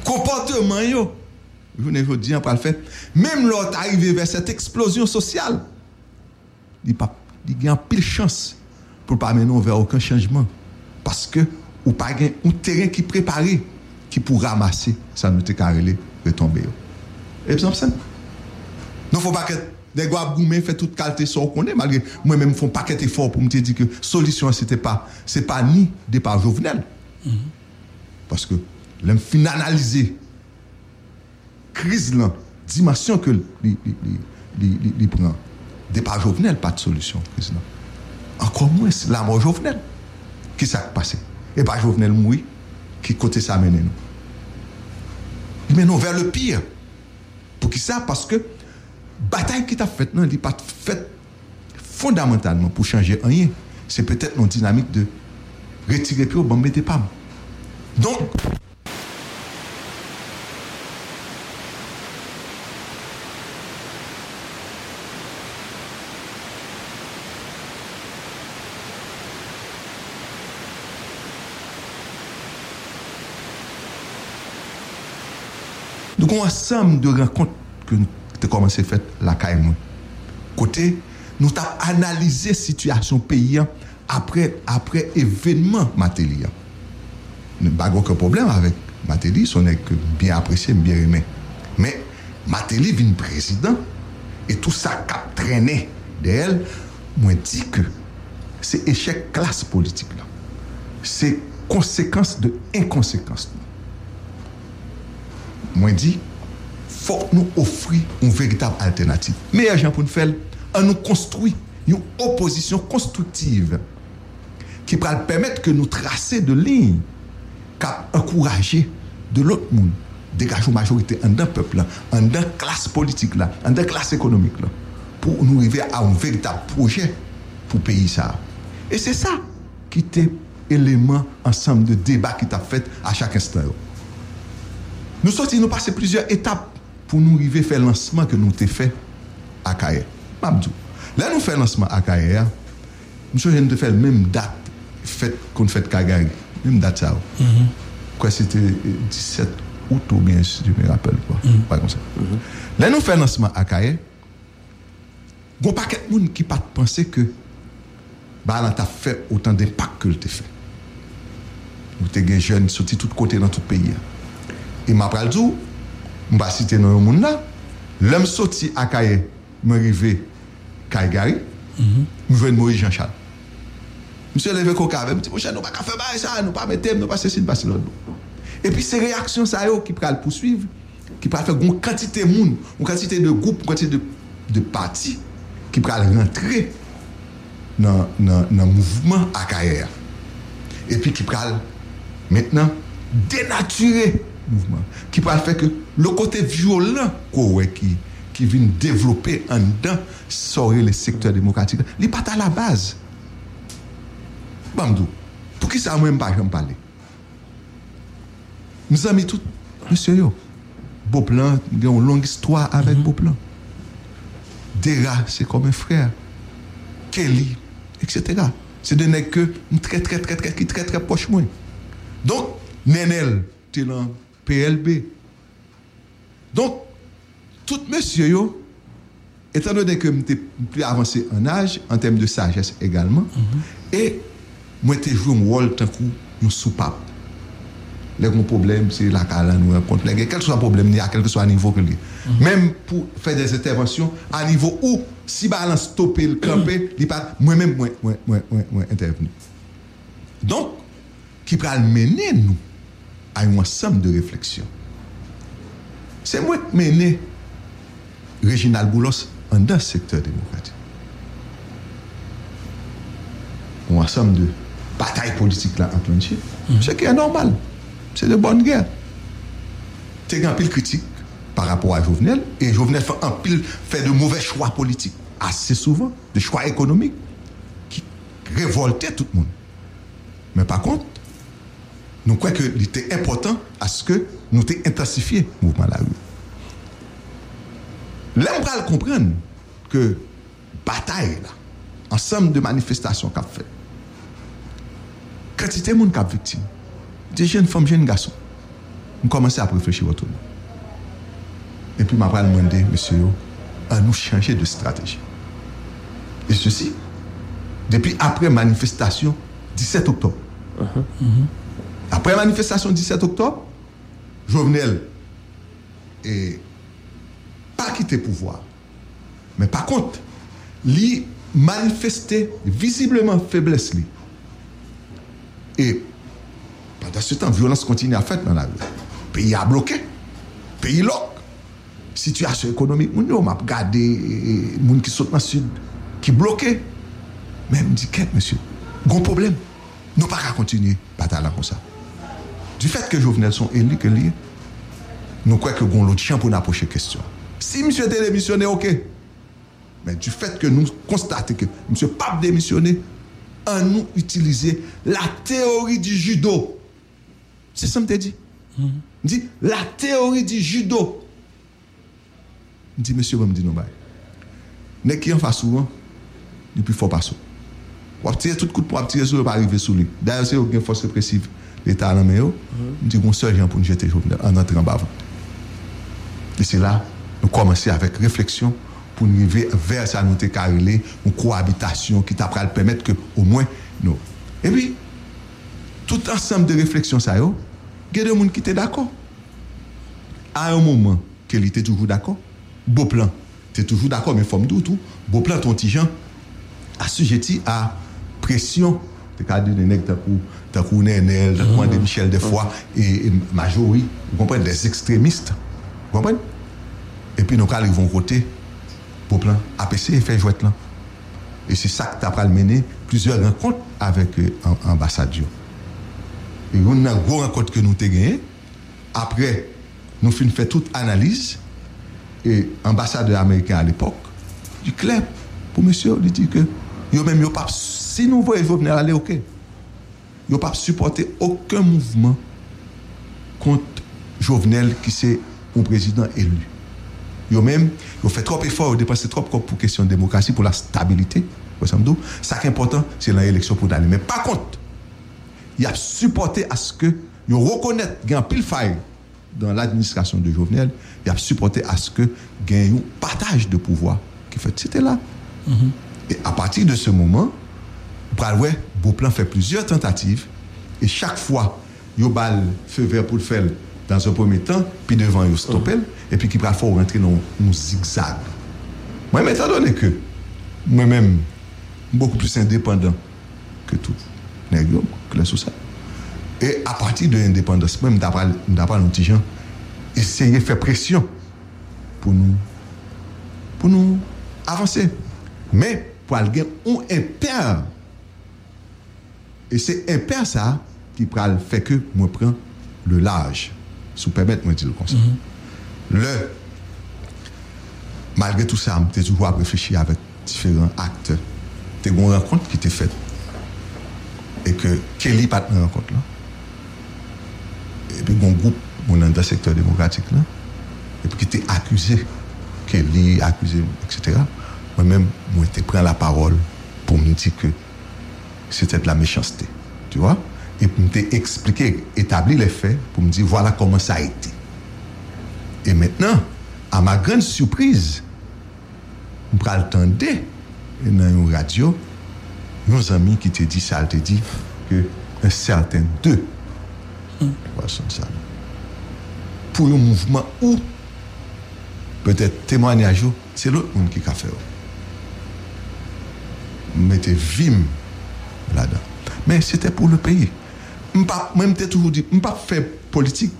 Comportement, je voudrais vous dire, par le fait, même l'autre arrivé vers cette explosion sociale, il y a pile chance pour ne pas mener vers aucun changement. Parce que, ou pas gain, un terrain qui préparé, qui pour ramasser, ça nous carrelé, retomber. Et ça me semble. Non, faut pas que des gars gourmets fait toute qualité sans qu'on est, malgré moi-même, font paquet effort pour me dire que solution, c'était pas, c'est pas ni départ Jovenel. Parce que, l'on finit analyser crise, la dimension que il prend. Départ Jovenel, pas de solution, crise. Encore moins, la mort Jovenel. Qui s'est passé? Et pas Jovenel Moïse, qui côté ça mène nous. Il mène nous vers le pire. Pour qui ça? Parce que la bataille qui t'a faite, non, elle n'est pas faite fondamentalement pour changer rien. C'est peut-être une dynamique de retirer puis au bon mettez pas. Donc, un ensemble de rencontres que nous avons commencé à faire la Caïmoun. Côté, nous avons analysé la situation paysan après événement Matéli. Nous n'avons aucun problème avec Matéli, son est bien apprécié, bien aimé. Mais Matéli vient président et tout ça cap traîné d'elle, moi dit que c'est échec classe politique là. C'est conséquence de inconséquence. Moi dit, faut nous offrir une véritable alternative. Mais Jean pour nous faire, on nous construit une opposition constructive qui va permettre que nous tracer de lignes, cap encourager de l'autre monde, dégager majorité en d'un peuple, en d'un classe politique là, en d'un classe économique là, pour nous arriver à un véritable projet pour pays ça. Et c'est ça qui était élément ensemble de débat qui t'a fait à chaque instant. Nous sortis, nous passons plusieurs étapes pour nous arriver à faire le lancement que nous avons fait à Kaye. Mabdou. Là, nous faisons le lancement à Kaye. Nous sommes fait la même date qu'on fait Kagari. Même date, ça. Quoi, c'était 17 août ou bien, si je me rappelle. Quoi. Pas comme ça. Là, nous faisons le lancement à Kaye. Il n'y a pas quelqu'un de monde qui pas penser que bah, tu as fait autant d'impact que tu as fait. Tu as des jeunes sortis de tous côtés dans tout le pays. Et m'a pral dou, m'ba cité nan yon moun la, l'homme sorti à Kaye, m'arrivé Kaigari, m'vèn Maurice Jean-Charles. Monsieur levé koka avec m'ti poche, nous pas ka fè bay ça, nous pas mettre, nous pas ceci, nous pas cela. Et puis ces réactions ça yo qui pral poursuivre, qui pral faire une quantité moun, une quantité de groupes, une quantité de partis qui pral rentrer dans le mouvement à Kaye. Et puis qui pral maintenant dénaturer mouvement qui peut faire que le côté violent qui vient développer en dedans sort les secteurs démocratiques il pas à la base bamdou pour qui ça même pas j'en parler mes amis tout monsieur yo Beauplan il y a une longue histoire avec Beauplan Dera c'est comme un frère Kelly etc. c'est de nèg que très proche moi donc Nenel t'es là PLB. Donc, tout monsieur, yo, étant donné que je suis plus avancé en âge, en termes de sagesse également, et moi, je joue un rôle tant coup, une soupape. Les gros problèmes, c'est la cala nous rencontre. Quel que soit le problème, à quel que soit le niveau que même pour faire des interventions, à niveau où, si balance stopper le camper, moi-même, moi, intervenu. Donc, qui va le mener, nous? À un ensemble de réflexions. C'est moi qui mène Réginald Boulos en dans le secteur démocratique. Un ensemble de batailles politiques là enclenchées, ce qui est normal. C'est de bonne guerre. Tu as un pile critique par rapport à Jovenel, et Jovenel fait un pile fait de mauvais choix politiques, assez souvent, de choix économiques qui révoltaient tout le monde. Mais par contre, Nous croyons que c'était important à ce que nous intensifions le mouvement de la rue. Là, on va comprendre que bataille, là, ensemble de manifestations qu'on fait, quantité de monde qui est victime, des jeunes femmes, jeunes garçons, nous commençons à réfléchir autour de nous. Et puis, je vais demander, monsieur, à nous changer de stratégie. Et ceci, depuis après manifestation 17 octobre. Après manifestation 17 octobre, Jovenel et pas quitté le pouvoir. Mais par contre, il manifestait visiblement faiblesse. Et pendant ce temps, violence continue à faire dans la rue. Le pays a bloqué, le pays lock. Situation économique, on a regardé les gens qui sont dans le sud, qui bloqué. Mais je me dis, qu'est-ce, monsieur, gros problème. Nous ne pouvons pas continuer à batailler comme ça. Du fait que Jovenel sont élus, nous croyons que nous avons l'autre champ pour nous approcher la question. Si monsieur était démissionné, ok. Mais du fait que nous constatons que monsieur n'a pas démissionné, on nous utilisé la théorie du judo. C'est ça que je te dis. Je dis, la théorie du judo. Je dis, monsieur, je me dis, non, mais qui en fait souvent, il plus fort pas ça. On va tirer tout coup pour tirer sur le pas arriver sous lui. D'ailleurs, c'est une force répressive. L'État en main, on dit qu'on seul gens pour nous jeter en entrant en bas. Et c'est là, nous commençons avec réflexion pour nous arriver vers sa noté carrelée, une cohabitation qui t'apprend à le permettre que au moins nous. Et puis, tout ensemble de réflexions, ça y est, il y a des gens qui étaient d'accord. À un moment, Kelly était toujours d'accord. Beauplan, tu es toujours d'accord, mais forme d'où tout. Beauplan, ton petit Jean, assujetti à pression de cadre de nèg takou Nenel, takou André Michel des fois et majori, vous comprenez des extrémistes. Vous comprenez? Et puis nous arrivons côté pour plan APC et fait jouer là. Et c'est ça que tu as pral mener plusieurs rencontres avec ambassadeur. Et on a une grosse rencontre que nous t'ai gagné. Après nous fin fait toute analyse et ambassadeur américain à l'époque du club pour monsieur lui dit que yo même yo pas si nous voyons Jovenel aller OK. Yo pas supporter aucun mouvement contre Jovenel qui c'est un président élu. Yo même yo fait trop effort, yo dépenser trop pour question de démocratie, pour la stabilité, pour ça me dit. Ça qui est important, c'est l'élection pour d'aller. Mais par contre, il a supporté à ce que yo reconnaître gain pile faille dans l'administration de Jovenel, il a supporté à ce que gain un partage de pouvoir qui fait c'était là. Et à partir de ce moment, Bradway, Beauplan fait plusieurs tentatives. Et chaque fois, Yobal fait vert pour le faire dans un premier temps, puis devant il stoppe, et puis qui parfois rentrer dans un zigzag. Moi-même, étant donné que moi-même, beaucoup plus indépendant que tout, que le social. Et à partir de l'indépendance, même d'après nos petits gens, essayer de faire pression pour nous avancer. Mais pour aller on impair. Et c'est impair ça qui fait que moi prends le large. Si vous permettez, moi dire comme ça. Malgré tout ça, je toujours à réfléchir avec différents acteurs. T'es une rencontre qui était faite. Et que Kelly pas de rencontre là. Et puis mon groupe, mon dans le secteur démocratique là. Et puis qui était accusé. Kelly accusé, etc. Moi-même, moi, je prends la parole pour me dire que c'était de la méchanceté, tu vois? Et pour me expliquer, établir les faits, pour me dire, voilà comment ça a été. Et maintenant, à ma grande surprise, je l'entendais dans une radio, nos amis qui te dit ça, te dit que un certain deux, pour un mouvement où, peut-être témoignage, c'est l'autre monde qui a fait. Mettez vim là-dedans. Mais c'était pour le pays. Même t'ai toujours dit, m'pas faire politique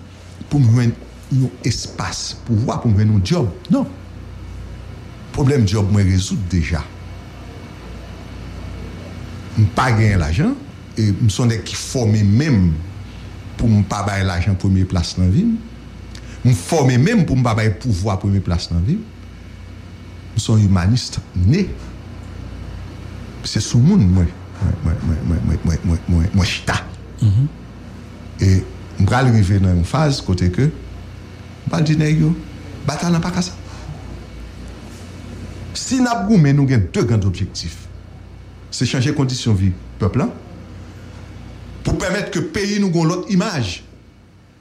pour me rendre un espace, pour voir, pour me rendre un job. Non. Problème job, moi résoudre déjà. M'pas gagner l'argent et me sont des qui former même pour me pas bailler l'argent première place dans ville. Me former même pour me pas bailler pouvoir première place dans ville. Nous sommes humanistes nés. C'est sous le monde, moi. Et arriver dans une phase côté que pas dîner yo bataille n'a pas ça. Si n'a goumé nous gagne deux grands objectifs. C'est changer conditions vie peuple là pour permettre que pays nous gon l'autre image.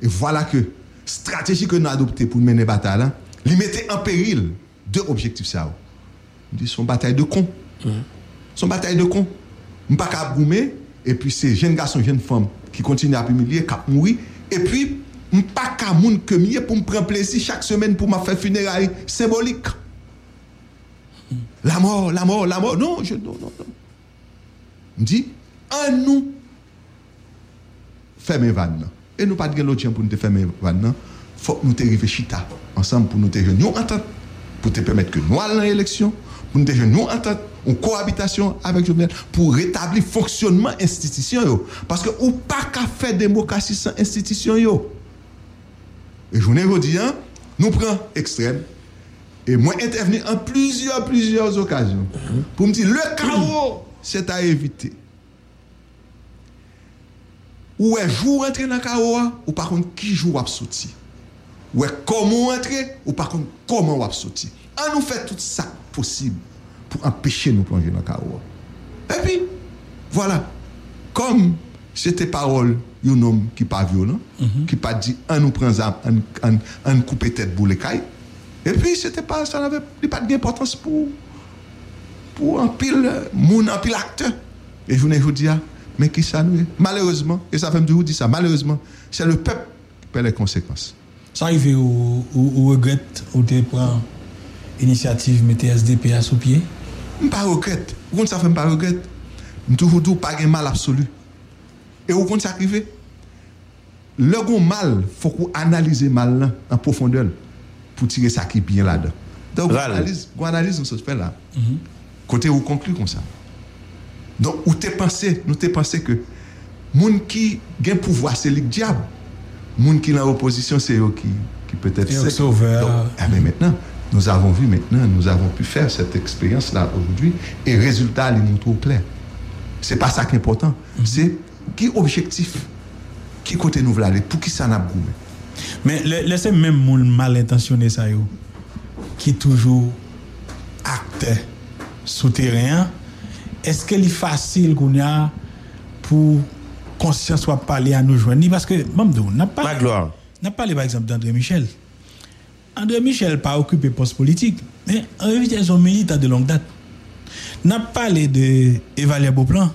Et voilà que stratégie que nous adopté pour mener bataille là, li mettait en péril deux objectifs ça. Dit son bataille de con. Son bataille de con. On pas capable goumé et puis ces jeunes garçons, jeunes femmes qui continuent à humilier, qui mourir et puis on pas qu'à monde que mieux pour me prendre plaisir chaque semaine pour ma faire funérailles symbolique. La mort, la mort, la mort. Non, non. On dit à nous fermer vanne. Et nous pas de l'autre temps pour nous fermer vanne. Faut que nous arrivions chita ensemble pour nous jeunes nous entendre pour te permettre que nous allions à l'élection, pour nous jeunes nous entendre en cohabitation avec Jovenel pour rétablir le fonctionnement de l'institution. Parce que ou pas qu'à faire démocratie sans institution. Et je vous dis, nous prenons extrême. Et moi, intervenu en plusieurs occasions pour me dire le chaos, c'est à éviter. Ou est jour entrer dans le chaos, ou par contre, qui joue à sortir. Ou est comment entrer, ou par contre, comment à sortir. On nous fait tout ça possible pour empêcher nous plonger dans le chaos. Et puis, voilà. Comme c'était parole, un homme qui n'est pas violent, qui n'a pas dit, on nous prend ça, on coupe tête pour les cailles. Et puis, c'était pas, ça n'avait pas d'importance pour un pile, mon un pile acteur. Et je vous dis, mais qui ça nous est? Malheureusement, et ça fait me dire ça, malheureusement, c'est le peuple qui paie les conséquences. Ça arrive ou regrette, ou te prend initiative, mettez SDP à sous pied? Pas regrette. Vous comprenez ça, fait pas regrette. Toujours tout pas un mal absolu. Et vous comprenez ça arrive? Le gros mal, faut qu'on analyse mal en profondeur pour tirer ça qui est bien là-dedans. Donc, l'analyse, on se fait là. Côté où conclut comme ça. Donc, où t'es pensé, nous t'es pensé que moun qui gain pouvoir, c'est le diable. Moun qui est en opposition, c'est eux qui peut-être c'est. Donc, mais maintenant, nous avons vu, nous avons pu faire cette expérience-là aujourd'hui et le résultat, il nous trouve clair. C'est pas ça qui est important. C'est qui objectif, qui côté nous voulons aller, pour qui ça n'a pas goûté. Mais laissez même moun mal intentionné ça yo qui toujours acte souterrain. Est-ce que est facile qu'on a pour conscience soit parler à nous joindre parce que même nous n'a pas gloire n'a pas par exemple d'André Michel. André Michel pas occupé poste politique mais en réalité son militant de longue date. N'a parlé de Évaluer Beauplan,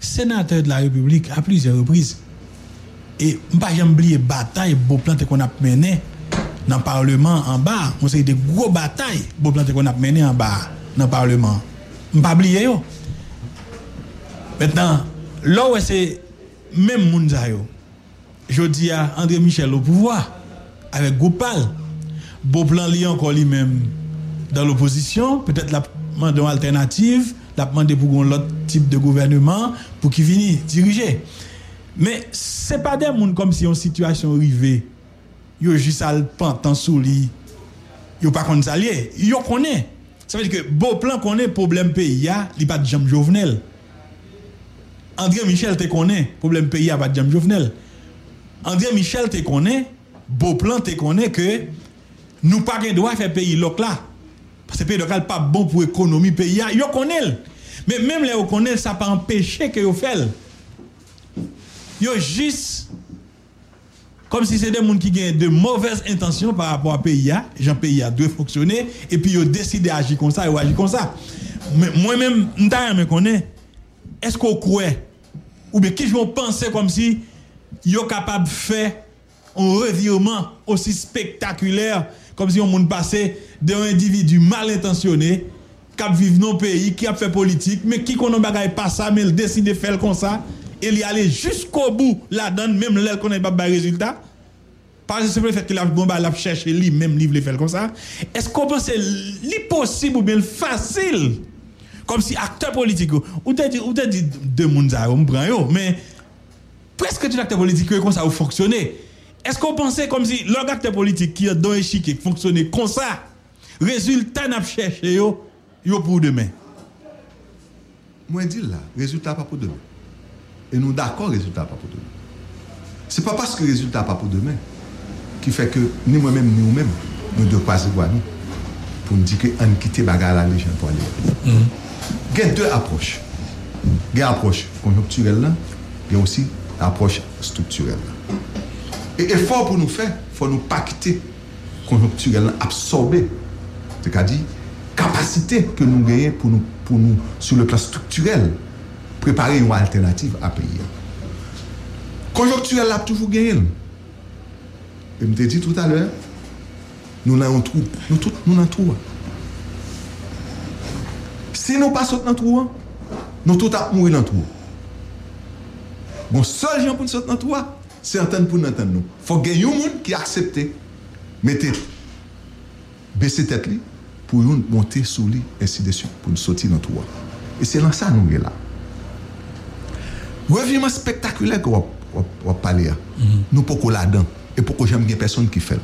sénateur de la République à plusieurs reprises. Et on ne pas oublier bataille Beauplan qu'on a mené dans le Parlement en bas. On sait des gros batailles Beauplan qu'on a mené en bas dans le Parlement. On ne pas oublier yo. Maintenant, là où c'est même moun sa yo. Je dis à André Michel au pouvoir avec Goupal. Beauplan li encore lui-même dans l'opposition, peut-être la demande alternative, la demande pour l'autre type de gouvernement pour qu'il vienne diriger. Mais ce n'est pas des gens comme si en situation arrivée, ils ont juste à le pentant sous lui, ils n'ont pas qu'on s'allie, ils connaissent. Ça veut dire que Beauplan connaît problème pays, il n'y a pas de jambes Jovenel. André Michel te connaît, problème pays, il n'y a pas de jambes Jovenel. André Michel te connaît, Beauplan te connaît que nous pas de droit faire pays local là. Parce que pays local n'est pas bon pour l'économie pays, ils connaissent. Mais même les connaissent, ça pas empêcher que vous faites. Yo juste comme si c'est des gens qui ont de mauvaises intentions par rapport à pays. Jean pays doit fonctionner et puis yo décidé d'agir comme ça et agir comme ça. Mais moi-même, je me connais. Est-ce qu'on croit ou bien qui je pense comme si yo capable de faire un revirement aussi spectaculaire comme si on monde passé d'un individu mal intentionné qui vit dans un pays qui a fait politique mais qui connaît bagaille pas ça mais il décide de faire comme ça. Il y allait jusqu'au bout là-dedans, même là qu'on n'a pas de résultat. Parce que c'est le fait qu'il a cherché lui-même, il fait comme ça. Est-ce qu'on pense que c'est possible ou bien facile? Comme si acteur politique, ou t'as dit deux mounza, on prend yo, mais presque tout acteur politique comme ça a fonctionné. Est-ce qu'on pense comme si l'acteur politique qui a dans les chics qui fonctionnait comme ça, résultat n'a pas cherché yo pour demain? Moi, je dis là, résultat pas pour demain. Et nous d'accord, résultat pas pour tout. Ce n'est pas parce que le résultat n'est pas pour demain qui fait que ni moi-même, ni nous-mêmes, nous ne devons pas se voir pour nous dire qu'on quitte bagarre la légende pour aller. Il y a deux approches. Il y a l'approche conjoncturelle, il y a aussi l'approche structurelle. Et effort pour nous faire, il faut nous pas quitter conjoncturelle, absorber. C'est-à-dire, capacité que nous gagnons pour nous, sur le plan structurel, préparer une alternative à payer. Conjoncturel, a toujours gagné. Et je me dit tout à l'heure, nous avons un trou. Nous tous, nous avons un trou. Si nous ne passons pas dans le trou, nous tous allons mourir dans le trou. Bon, seul gens pour sortir dans le trou, c'est entendre pour nous entendre. Il faut gagner un monde qui accepte, mettez, baisser tête li, pour nous monter sous lui, ainsi de suite, pour nous sortir dans le trou. Et c'est dans ça nous sommes là. Revirement spectaculaire que vous parlez, nous ne pouvons pas là-dedans. Et pourquoi j'aime bien personne qui fait.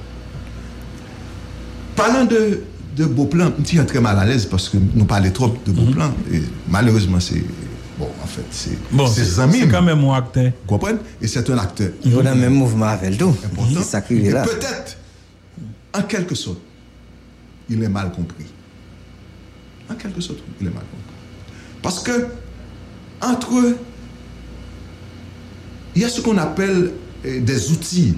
Parlant de Beauplan, je suis très mal à l'aise parce que nous parlons trop de Beauplan. Et malheureusement, c'est. Bon, en fait, c'est. Bon, c'est quand même un acteur. Vous comprenez? Et c'est un acteur. Il y a le même mouvement avec tout. Et peut-être, en quelque sorte, il est mal compris. En quelque sorte, il est mal compris. Parce que, entre eux, il y a ce qu'on appelle des outils.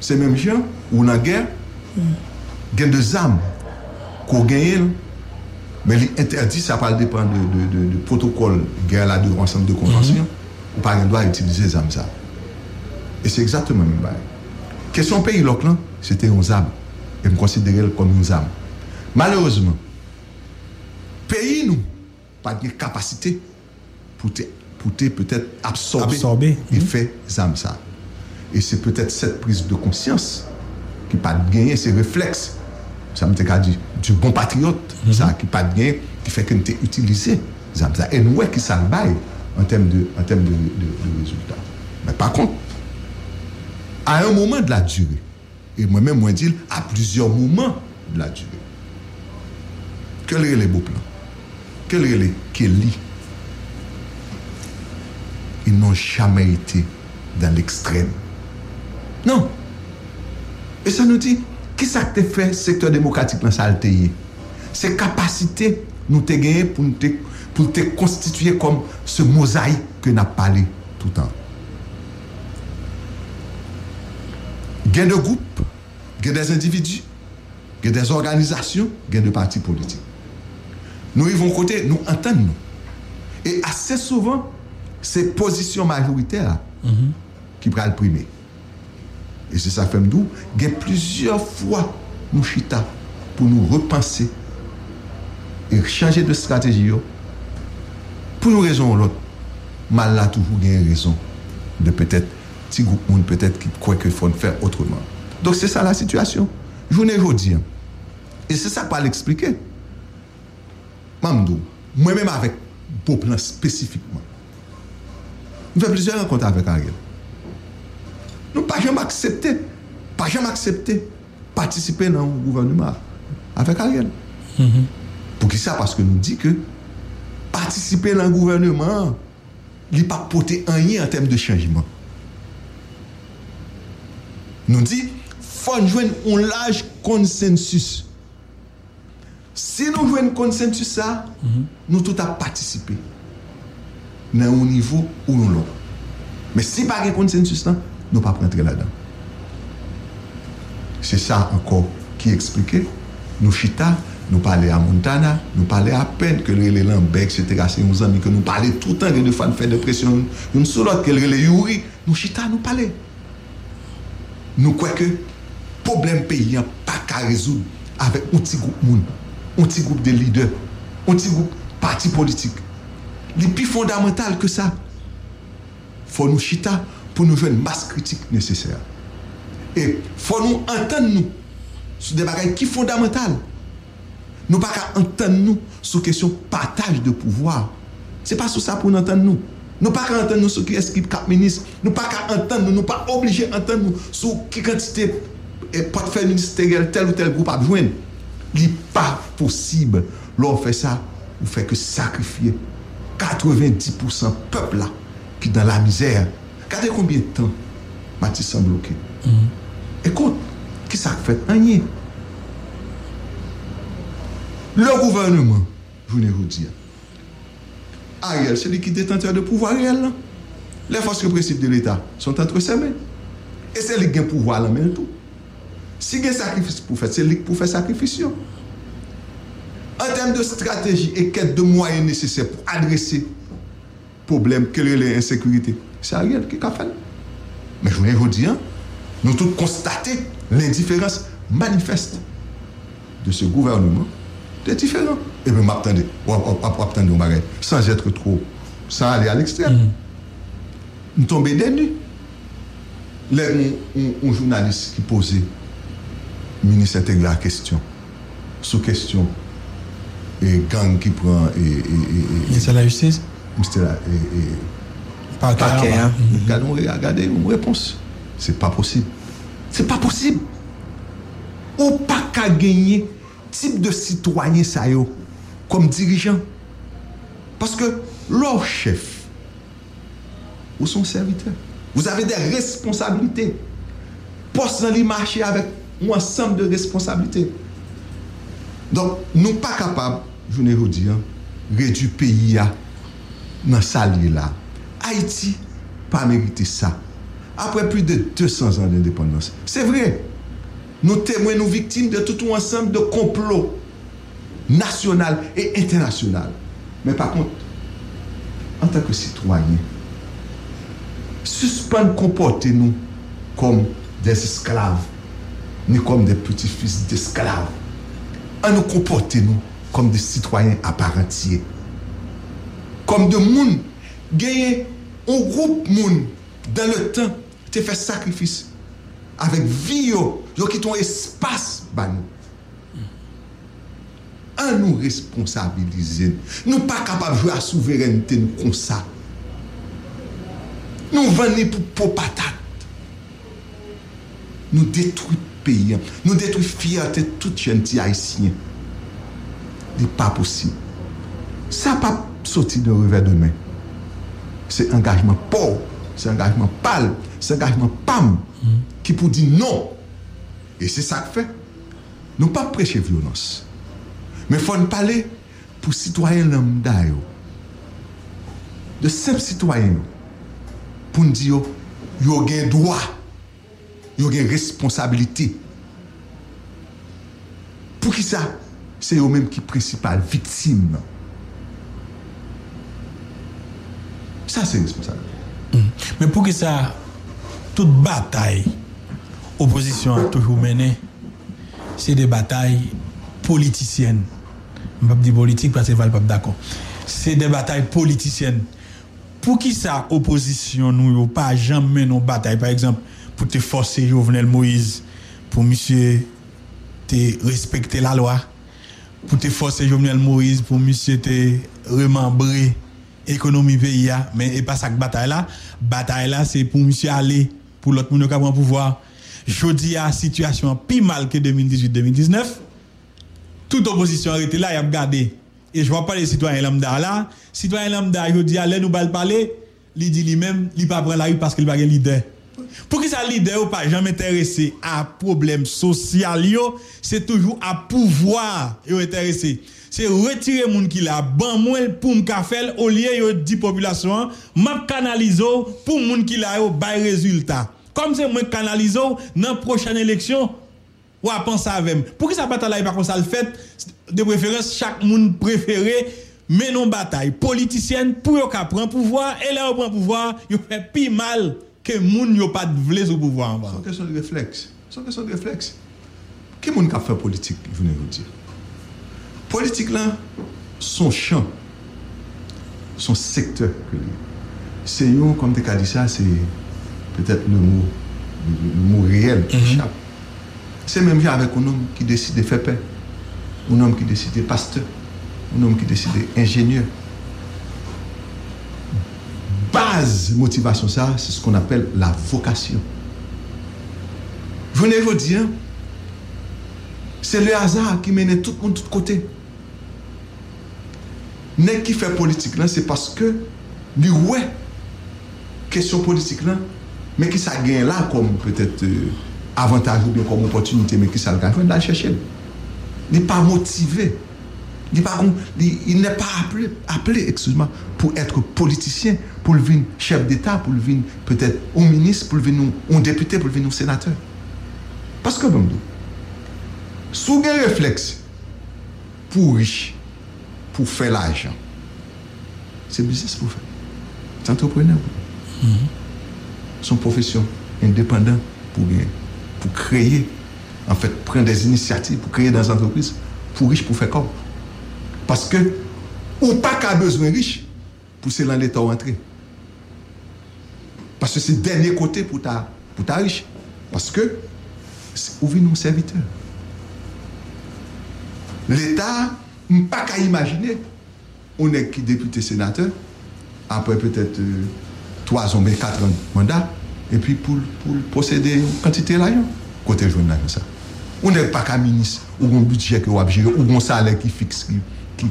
Ces mêmes gens, ou dans la guerre, gagnent des armes qu'on gagne, mais l'interdit, ça parle dépend de protocole guerre là, de ensemble de conventions, ou par exemple, doit utiliser des armes. Ça. Et c'est exactement le même bail. Question pays l'Oclan, c'était une arme. Et me considérer comme une arme. Malheureusement, pays nous, pas de capacité pour peut-être absorber l'effet des armes. Ça. Et c'est peut-être cette prise de conscience qui n'a pas de gagner, ces réflexes, ça me dit du bon patriote, ça qui n'a pas de gagner, qui fait que nous avons utilisé ça. Et nous, qui s'en baille en termes de résultats. Mais par contre, à un moment de la durée, et moi-même, moi, dis à plusieurs moments de la durée, quel est le Beauplan? Quel est le Kelly? Ils n'ont jamais été dans l'extrême. Non. Et ça nous dit, qui ça que fait secteur démocratique dans sa altéie? Ces capacités nous te gagné pour te constituer comme ce mosaïque que nous avons parlé tout le temps. Gain de groupes, gain des individus, gain des organisations, gain de partis politiques. Nous y vont côté, nous entendons. Et assez souvent, ces positions majoritaires qui prennent le primer. Et c'est ça que nous disons, il y a plusieurs fois nous chita pour nous repenser et changer de stratégie. Pour nous raisons l'autre, mal là toujours il y a une raison de peut-être, petit groupe monde peut-être qui croit qu'il faut faire autrement. Donc c'est ça la situation. Journée aujourd'hui. Et c'est ça qu'on va l'expliquer. Moi-même avec Beauplan spécifiquement, nous faisons plusieurs rencontres avec Ariel. Nous n'avons pas jamais accepté participer dans le gouvernement avec Ariel. Pour qui ça? Parce que nous dit que participer dans le gouvernement, il n'est pas porté rien en termes de changement. Nous dit qu'il faut jouer un large consensus. Si nous jouons un consensus, ça, nous tous à participer dans un niveau où nous l'avons. Mais si pas un consensus, là, nous ne pouvons pas rentrer là-dedans. C'est ça encore qui expliquait. Nous chita, nous parlons à Montana, nous parlons à peine que les Lambert, etc. C'est nos amis que nous parlons tout le temps que nous faisons de pression. Nous sommes l'autre que les Yuri. Nous chita, nous parlons. Nous croyons que le problème paysan n'a pas qu'à résoudre avec un petit groupe de monde, un petit groupe de leaders, un petit groupe de partis politiques. Le plus fondamental que ça, il faut nous chita pour nous jouer une masse critique nécessaire. Et il faut nous entendre nous sur des bagages qui sont fondamentales. Nous ne pouvons pas entendre nous sur la question de partage de pouvoir. Ce n'est pas sur ça pour nous entendre nous. Nous ne pouvons pas entendre nous sur qui est-ce qui est cap ministre. Nous ne pouvons pas entendre nous, nous ne sommes pas obligés d'entendre nous sur qui quantité de portefeuille ministériel tel ou tel groupe a besoin. Il n'est pas possible. Lorsqu'on fait ça, on ne fait que sacrifier 90% du peuple là, qui est dans la misère. Regardez combien de temps Matisse sont bloqués. Écoute, qui ça fait? Rien. Le gouvernement, je ne vous dis pas. Ariel, celui qui est détenteur de pouvoir réel. Les forces répressives de l'État sont entre ses mains. Et c'est lui qui a le pouvoir la main tout. Si il y a sacrifice pour faire, c'est lui qui fait sacrifice. En termes de stratégie et quête de moyens nécessaires pour adresser le problème que l'insécurité, c'est Ariel qui a fait. Mais je vous dis, nous tous constatons l'indifférence manifeste de ce gouvernement. C'est différent. Et bien, m'attendez, on m'arrête, sans être trop, sans aller à l'extrême. Nous tombons des nues. Un journaliste qui posait le ministre intégral la question, sous question, et gang qui prend. C'est la justice? C'était là. Par cas. Regardez, une réponse. C'est pas possible. C'est pas possible. Ou pas qu'à gagner. Type de citoyen ça yo comme dirigeant parce que leur chef ou son serviteur vous avez des responsabilités poste dans les marchés avec un ensemble de responsabilités donc nous pas capable je ne vous dis réduire pays à dans salier là Haïti pas mérité ça après plus de 200 ans d'indépendance c'est vrai. Nous témoins, nous victimes de tout un ensemble de complots national et international. Mais par contre, en tant que citoyens, suspendons comportez-nous comme des esclaves, ni comme des petits-fils d'esclaves. En nous comportez-nous comme des citoyens à part entière. Comme des gens, gagner un groupe de gens dans le temps, te fait sacrifice avec vie. Yo qui ton espace ban nous. À nous responsabiliser. Nous pas capable de jouer à souveraineté nous comme ça. Nous venons pour patate. Nous détruisons le pays. Nous détruisons fierté toute gentille haïtienne. Ce n'est pas possible. Ça pas sorti de revers de main. C'est engagement pauvre, c'est engagement pâle, c'est engagement PAM qui pour dire non. Et c'est ça que fait. Nous ne pas prêcher violence. Mais il faut nous parler pour les citoyens lambda. De simples citoyens. Pour nous dire qu'ils ont un droit, ils ont une responsabilité. Pour qui ça? C'est eux-mêmes qui sont les principales victimes. Ça, c'est responsable. Mais pour qui ça? Toute bataille. Opposition a toujours mené, c'est des batailles politiciennes. Je ne vais pas dire politique parce que je ne vais pas d'accord. C'est des batailles politiciennes. Pour qui ça, opposition, nous n'avons pas jamais nos batailles. Par exemple, pour te forcer Jovenel Moïse, pour monsieur te respecter la loi, pour te forcer Jovenel Moïse, pour monsieur te remembrer l'économie pays. Mais et pas ça que bataille-là. Bataille-là, c'est pour monsieur aller, pour l'autre monde qui a un pouvoir. Je dis à la situation plus mal que 2018-2019. Toute opposition arrêtée là, il y a regardé. Et je ne vois pas les citoyens lambda là. Citoyens lambda, je dis à l'aide nous parler, il dit lui-même, il ne prend pas la rue parce qu'il n'a pas de leader. Pour que ça leader ou pas, jamais intéressé à problème social, c'est toujours à pouvoir intéressé. C'est retirer moun qui la ban mwen pour me faire au lieu yo di population, m'a canaliser pour moun qui la yo bay résultat. Comme c'est moi qui canalise dans la prochaine élection, ou à penser à même. Pour que ça bataille pas comme ça le fait, de préférence, chaque monde préféré, mais non bataille politicienne pour yon ka prend pouvoir, et là yon prend pouvoir, yon fait plus mal que moun yon pas de vle sous pouvoir. C'est une question de réflexe. C'est une question de réflexe. Qui moun ka fait politique, je venais vous dire. Politique là, son champ, son secteur, c'est yon, comme tu as dit ça, c'est. Peut-être le mot réel qui échappe. C'est même bien avec un homme qui décide de faire paix, un homme qui décide de pasteur, un homme qui décide d'ingénieur. Base motivation, ça, c'est ce qu'on appelle la vocation. Venez vous dire, c'est le hasard qui mène tout le monde de tous côtés. N'est qui fait politique là, c'est parce que lui, ouais, question politique là, mais qui ça gagne là comme peut-être avantage ou bien comme opportunité, mais qui ça gagne, il faut chercher. Il n'est pas motivé. Il n'est pas appelé excusez-moi, pour être politicien, pour devenir chef d'État, pour devenir peut-être un ministre, pour devenir un député, pour devenir un sénateur. Parce que, bon, si vous avez un réflexe pour riche, pour faire l'argent, c'est business pour faire. C'est entrepreneur. Son profession indépendant pour créer, en fait, prendre des initiatives, pour créer dans les entreprises, pour riche, pour faire corps. Parce que, ou pas qu'à besoin riche, pour se l'en l'état entrer. Parce que c'est le dernier côté pour ta riche. Parce que, ou vient nos serviteurs. L'État, pas qu'à imaginer, on est qui député sénateur, après peut-être 3 ans, mais 4 ans de mandat, et puis pour posséder une quantité là, côté journée comme ça. On n'est pas qu'à ministre, ou un budget qui est géré, ou un salaire qui fixe, qui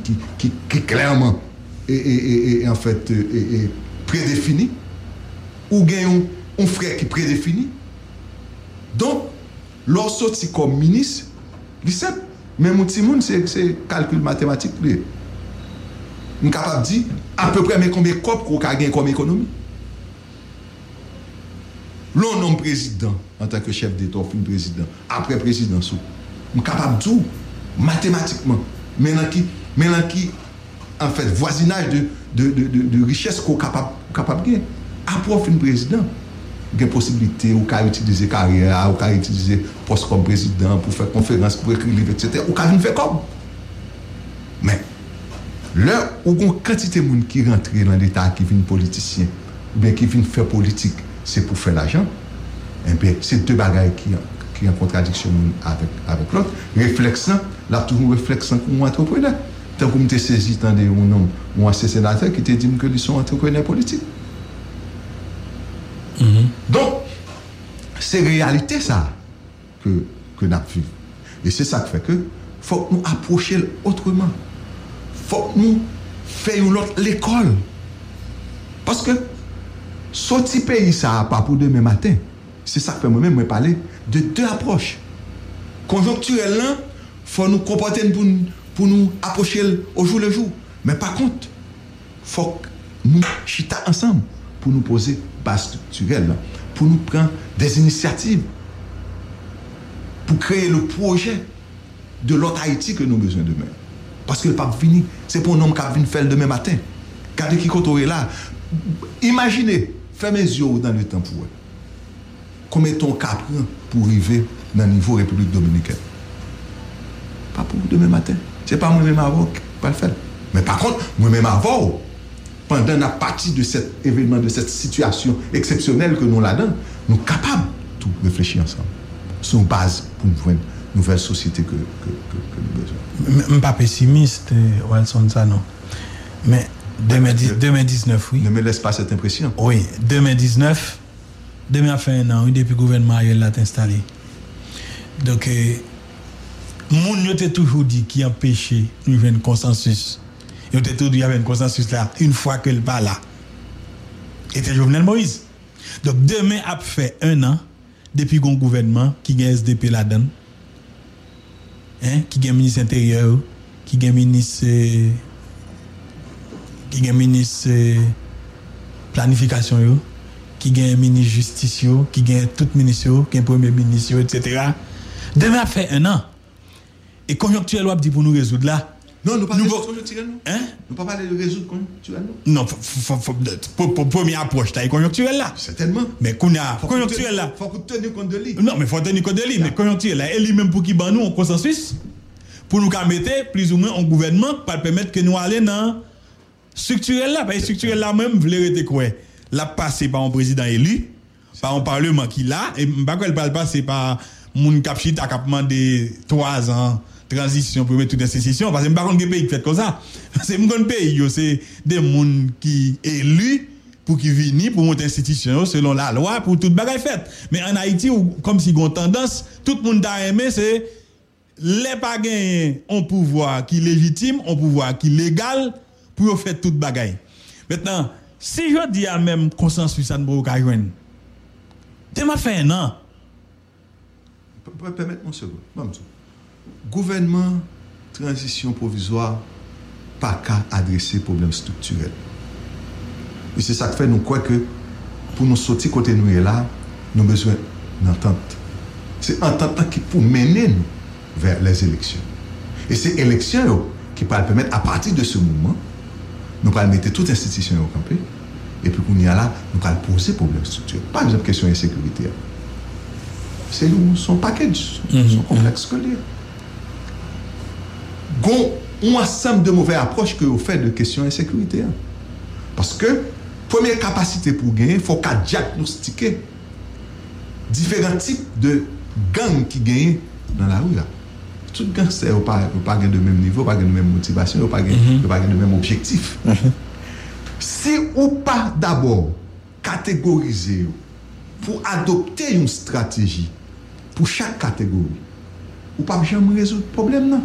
clairement est en fait prédéfini, ou gagne un frère qui est prédéfini. Donc, lorsque comme ministre, il sait, mais mon petit monde, c'est calcul mathématique. On est capable de dire à peu près combien de copes qu'on a gagné comme économie. L'on nomme président en tant que chef d'État, fin président, après président, on est capable de dire mathématiquement, maintenant qui en fait voisinage de richesse qu'on est capable de gagner. Après fin président, il y a possibilité ou qu'à utiliser carrière, ou qu'à utiliser poste comme président pour faire conférence, pour écrire livre, etc. Ou qu'à faire comme. Mais, là où une quantité de monde qui rentre dans l'État, qui vient politicien, ou bien qui vient faire politique, c'est pour faire l'argent, et bien, c'est deux bagages qui sont en contradiction avec l'autre. Réflexant, là, toujours réflexant comme un entrepreneur. Tant que je me saisi, tant un ancien sénateur qui te dit que ils sont entrepreneurs politiques. Donc, c'est réalité ça que nous vivons. Et c'est ça qui fait que faut nous approcher autrement. Faut nous faire l'école. Parce que sorti pays ça pas pour demain matin. C'est ça que fait moi-même me parler de deux approches. Conjoncturellement, faut nous comporter pour nous approcher au jour le jour. Mais par contre, faut nous chita ensemble pour nous poser base structurelle, pour nous prendre des initiatives, pour créer le projet de l'autre Haïti que nous avons besoin demain. Parce que le pape fini, c'est pour un homme qui vient faire demain matin. Regardez qui est là. Imaginez, fermez les yeux dans le temps pour eux. Combien de temps pour arriver dans le niveau République Dominicaine? Pas pour demain matin. Ce n'est pas moi-même avant qui va le faire. Mais par contre, moi-même avant, pendant la partie de cet événement, de cette situation exceptionnelle que nous l'avons, nous sommes capables de tout réfléchir ensemble. C'est une base pour nous faire une nouvelle société que nous avons besoin. Je ne suis pas pessimiste, Wilson Sanon. Mais 2019, oui. Ne me laisse pas cette impression. Oui, 2019, demain fin un an, depuis le gouvernement Ariel l'a installé. Donc, nous avons toujours dit qu'il y a un péché, nous avons un consensus. Il y avait un consensus là, une fois que le pas là. C'était Jovenel Moïse. Donc demain, a fait un an, depuis qu'on gouvernement qui gagne SDP là-dedans, qui gagne ministre intérieur, qui gagne ministre planification, qui gagne ministre justice, qui gagne tout ministre, qui gagne premier ministre, etc. Demain, a fait un an. Et conjoncturel, on dit pour nous résoudre là. Non, nous ne parlons pas de conjoncturel. Nous ne parlons pas de résoudre conjoncturel. Non, première approche, tu as conjoncturel là. Certainement. Mais conjoncturel là. Il faut tenir compte de lui. Non, mais il faut tenir compte de lui. Mais conjoncturel là, et lui-même pour qui ban nous en consensus, pour nous mettre plus ou moins en gouvernement, pour permettre que nous allions dans structurel là. Parce que structurel là même, vous l'avez quoi? La passer par un président élu, par un parlement qui l'a, et par quoi elle parle pas, c'est par mon capchit à capement de 3 ans. Transition pour mettre toute institution parce que je ne sais pas quel pays qui fait comme ça. C'est mon pays, c'est des gens qui sont élus pour qu'ils viennent pour monter institution selon la loi pour toute bagaille faite. Mais en Haïti, comme si on a tendance, tout le monde a aimé, c'est les pas gagnés ont pouvoir qui légitime, ont pouvoir qui légal pour faire toute bagaille. Maintenant, si je dis à même consensus, ça ne peut pas rejoindre. c'est ma fin, non? Permettez-moi, monsieur. Gouvernement, transition provisoire, pas qu'à adresser problème structurel. Et c'est ça que fait, nous croyons que pour nous sortir côté nous là, nous avons besoin d'une entente. C'est entente qui pour mener nous vers les élections. Et ces élections qui peuvent permettre, à partir de ce moment, nous allons mettre toutes les institutions au campé. Et puis, nous allons poser problème structurel. Pas besoin de question d'insécurité. C'est son package, son complexe scolaire. Un ensemble de mauvaises approches que vous faites de questions d'insécurité. Parce que, première capacité pour gagner, il faut qu'à diagnostiquer différents types de gangs qui gagnent dans la rue. Tout gang, c'est pas de même niveau, pas de même motivation, pas de même objectif. Si ou pas d'abord catégoriser pour adopter une stratégie pour chaque catégorie, ou pas jamais résoudre le problème, non?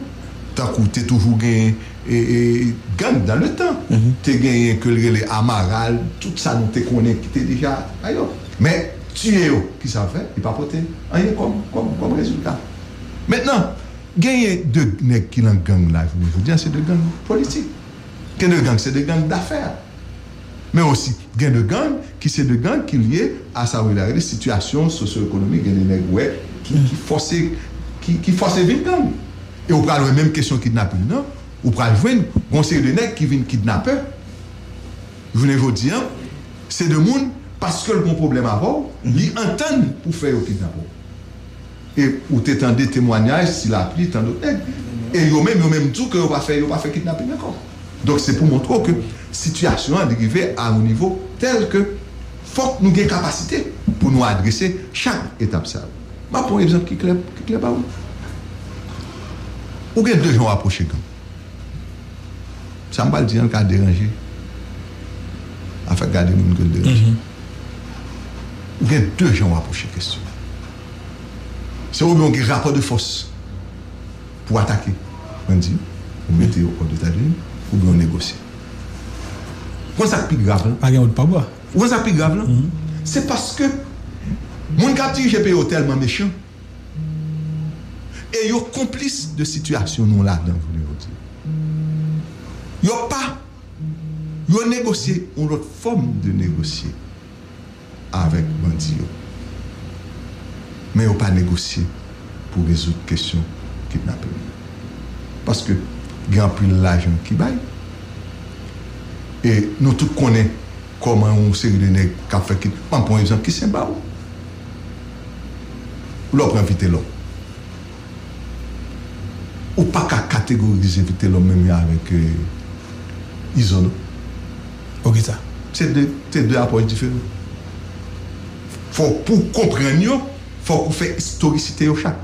Tant que tu as toujours gagné et gang dans le temps, tu as gagné que les amaral, tout ça nous te connaît qui t'es déjà ailleurs. Mais tu es qui ça fait, il pas porté rien comme résultat. Maintenant, gagner deux nègres qui dans gang là, je vous dis c'est de gang politique. Gain de gang, c'est de gang d'affaires. Mais aussi, gain de gang, qui c'est de gang qui est lié à sa situation socio-économique, gain de gang, qui force une gang. Et on parle de la même question de kidnapping, non? On parle de conseil de nègres qui viennent kidnapper. Je voulais vous dire, c'est de monde, parce que le bon problème avant, ils entendent pour faire le kidnapping. Et vous t'entendez des témoignages, s'il a appris, tant d'autres nègres. Et ils ont même dit qu'ils n'ont pas fait le kidnapping encore. Donc c'est pour montrer que la situation est arrivée à un niveau tel que faut que nous ayons capacité pour nous adresser chaque étape. Je prends un exemple qui est clair. Vous avez deux gens approchés. Ça ne va pas dire qu'on a dérangé. Il faut garder les gens qui ont dérangé. Vous avez deux gens approchés. C'est vous qui avez un rapport de force pour attaquer. On dit, vous mettez au corps de ta ligne. Ou bien négocier. Pourquoi ça pique grave? Pourquoi ça pique grave? C'est parce que mon gars dit j'ai payé tellement méchant et yo complice de situation non là dedans vous le dites. Yo pas yo négocier une autre forme de négocier avec bandit yo. Mais yo pas négocier pour résoudre question kidnapping. Parce que grand plus l'argent qui baille. Et nous tous connaissons comment on s'est donné qu'à faire qui. On prend exemple qui s'en bat. L'autre invite l'homme. Ou pas qu'à catégoriser inviter l'homme même avec Isono. Ok ça. C'est deux approches différentes. Faut pour comprendre, faut faire historicité au chaque.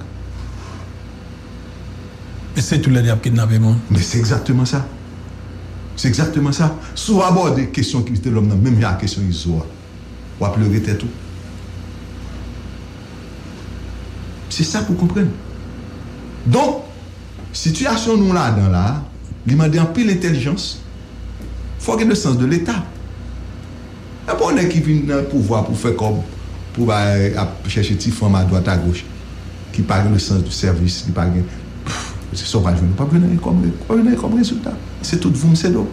Mais c'est tout le diable kidnappé, moi. Mais c'est exactement ça. C'est exactement ça. Sous abord des questions qui étaient l'homme, même la question isoa, ou à pleurer tout. C'est ça pour comprendre. Donc, situation nous là, dans là, il m'a dit en pile intelligence, il faut qu'il y ait le sens de l'État. Et pour les qui viennent dans le pouvoir pour faire comme, pour chercher des femmes à droite à gauche, qui parlent le sens du service, qui parlent. C'est ça, je ne pas venir comme résultat. C'est tout vous, c'est l'eau.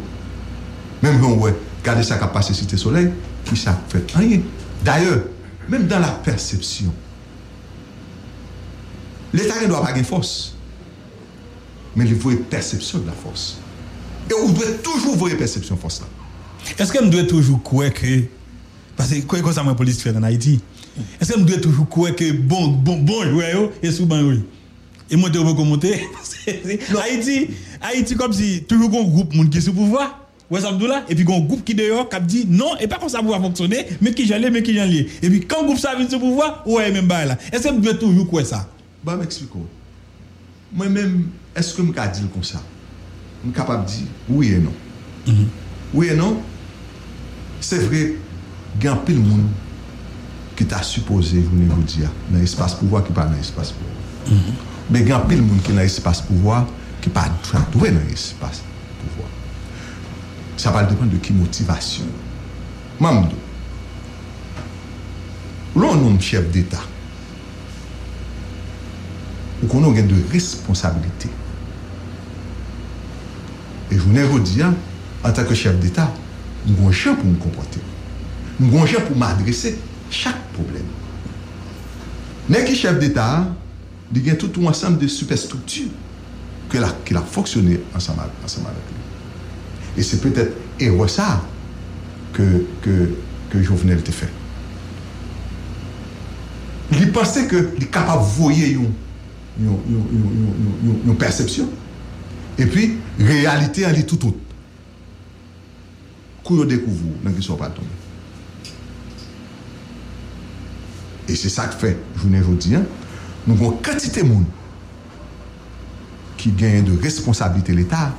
Même quand vous regardez ça qui a passé Cité Soleil, qui ça fait rien. D'ailleurs, même dans la perception, l'État ne doit pas avoir force. Mais il faut une perception de la force. Et vous devez toujours voir une perception de la force. Est-ce que nous devons toujours croire que. Parce que quoi que ça m'a police fait en Haïti. Est-ce que nous devons toujours croire que bon joueur est sous ban. Et moi, je vais commenter. Haïti, comme si toujours un groupe qui est sous pouvoir, et puis un groupe qui dehors, qui dit non, et pas comme ça pouvoir fonctionner, mais qui j'allais. Et puis quand le groupe ça vient sous pouvoir, ouais, même là. Est-ce que vous devez toujours quoi ça? Bah, m'explique. Moi-même, est-ce que je peux dire comme ça? Je suis capable de dire oui et non. Oui et non, c'est vrai, il y a un pile de monde qui t'a supposé, je voulais vous dire, dans l'espace pouvoir qui parle dans l'espace pouvoir. Mais il y a plein de monde qui est dans l'espace pouvoir, qui ne sont pas doués dans l'espace pouvoir. Ça va dépendre de qui motivation. Même l'on nomme chef d'État, ou qu'on a de responsabilité. Et je vous dis, en tant que chef d'État, nous avons un chien pour nous comporter. Nous avons un chien pour m'adresser chaque problème. N'est-ce que chef d'État, il y a tout un ensemble de superstructures qui a fonctionné ensemble avec lui. Et c'est peut-être erreur ça que Jovenel te fait. Il pensait qu'il est capable de voir une perception. Et puis, réalité, elle est tout autre. Quand on découvre, on ne sont pas tombés. Et c'est ça que fait, je vous dis, nous avons une quantité de monde qui gagne de responsabilité de l'État,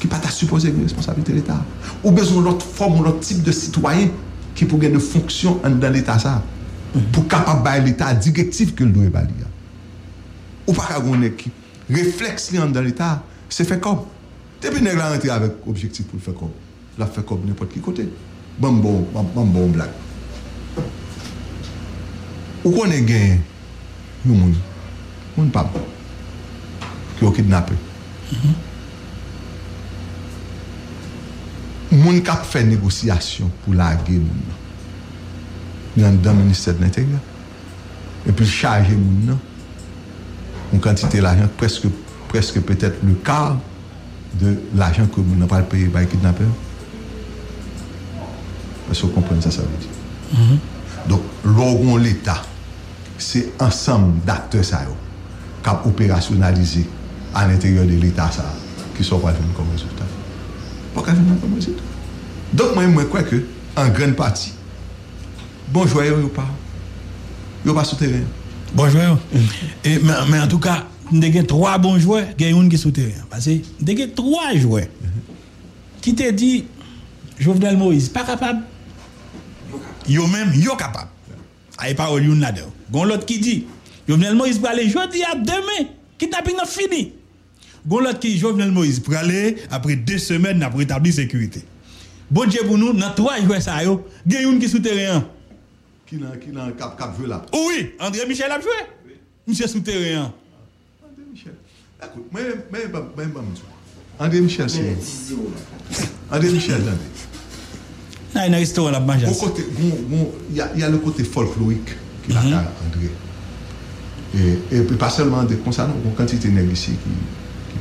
qui ne sont pas supposés de responsabilité de l'État. Ou besoin d'autres formes, d'autres types de citoyens qui pour gagner de fonction dans l'État ça. Pour capable l'État directif que le doit balayer. Ou pas qu'on ait une équipe. Réflexe dans l'État, c'est fait comme. Depuis que nous avons rentré avec objectif pour le faire comme. La fait comme n'importe qui côté. Bon blague. Ou qu'on ait gagné, nous, on ne parle pas. Qui ont kidnappé. Moun kap fait négociation pour larguer moun dans le ministère de l'Intérieur. Et puis charger moun nan. Une quantité d'argent, presque peut-être le quart de l'argent que moun n'a pas payé par les kidnappeurs. Parce que vous comprenez ça, ça veut dire. Donc, l'orgon l'État, c'est ensemble d'acteurs qui ont opérationnalisé à l'intérieur de l'État qui sont revenus comme résultat. Donc, moi, je crois que, en grande partie, bon joyeux ou pas, il n'y a pas sous terrain. Bon joueur. Mais en tout cas, il y a trois bons joueurs, il y a un qui est sous terrain. Parce que il y a trois joueurs qui te dit, Jovenel Moïse, pas capable. Yo-même, yo capable. Aïe, pas au lieu là-dedans. Gon l'autre qui dit, Jovenel Moïse va aller jeudi à demain, qui t'a bien fini. Bon, l'autre qui Jovenel Moïse pour aller après 2 semaines pour établir sécurité. Bon Dieu pour nous, dans 3 joueurs, il y a un qui est souterrain. Qui est un cap joué là? Oui, André Michel a joué. Oui. Monsieur souterrain. André Michel. Écoute, même pas André Michel, c'est. André Michel, là. Il y a un restaurant là-bas. Il y a le côté folklorique qui l'a André. Et puis pas seulement André, comme ça, une quantité de ici qui.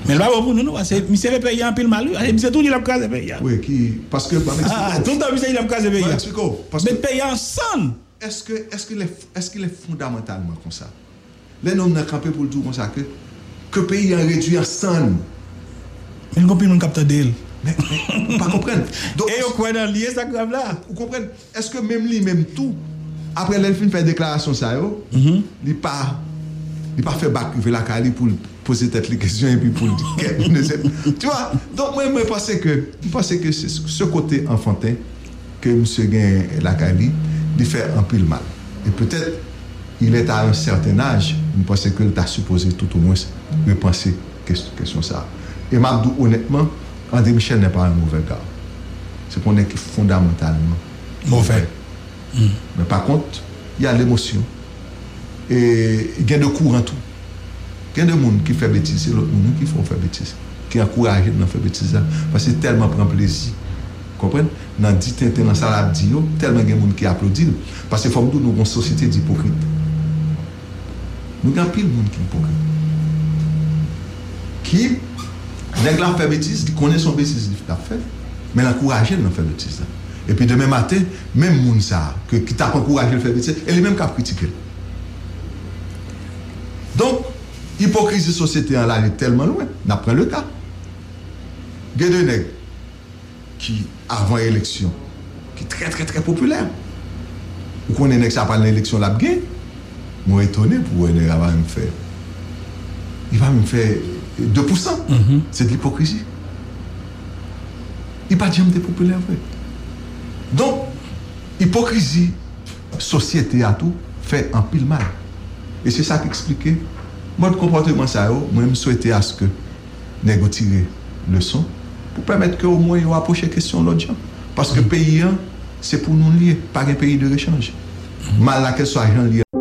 Mais là, vous nous, c'est monsieur Pays en pile malou. Monsieur tout il a casé Pays. Oui, qui parce que tout le temps monsieur il a casé Pays. Mais Pays ensemble. Est-ce que les fondamentalement comme ça. Les noms n'a campé pour dire comme ça que pays en réduit ensemble. Mais on comprend nous capter d'elle. Mais pas comprendre. Et on croit dans lier ça grave là. Vous comprenez? Est-ce que même lui même tout après l'elfine fait déclaration ça yo, il pas fait bac la cali pour poser tête les questions et puis pour dire tu vois donc moi je pense que c'est ce côté enfantin que monsieur gain la cali lui fait un peu le mal et peut-être il est à un certain âge je pense que tu as supposé tout au moins repenser question ça et Mabdou honnêtement André Michel n'est pas un mauvais gars c'est qu'on est fondamentalement mauvais mais par contre il y a l'émotion et il y a de courant tout. Il y a des gens qui font bêtises, l'autre monde qui font faire bêtises, qui encouragent de faire bêtises parce que tellement prend plaisir. Vous comprenez? Dans dit dans ça tellement il y a des gens qui applaudissent parce que nous avons une société d'hypocrite. Nous avons pile de monde qui hypocrite. Qui nèg la fait bêtise, qui connaît son bêtise l'a fait, mais l'encourage de faire bêtises. Et puis demain matin, même monde ça qui t'a encouragé de faire bêtises, elle est même capable de critiquer. Donc, l'hypocrisie de la société en là est tellement loin. Nous prenons le cas. Il y a deux nègres qui, avant l'élection, qui sont très populaires. Vous connaissez les nègres qui parlent de l'élection là. Je suis étonné pour les nègres qui vont me faire. Ils vont me faire 2%. C'est de l'hypocrisie. Ils ne sont pas jamais populaires. Donc, l'hypocrisie, la société à tout, fait un pile mal. Et c'est ça qui explique votre comportement. Ça, moi, je souhaite à ce que nous tirions le son pour permettre qu'au moins ils approchent la question de l'autre. Parce que le pays, c'est pour nous lier, pas un pays de réchange.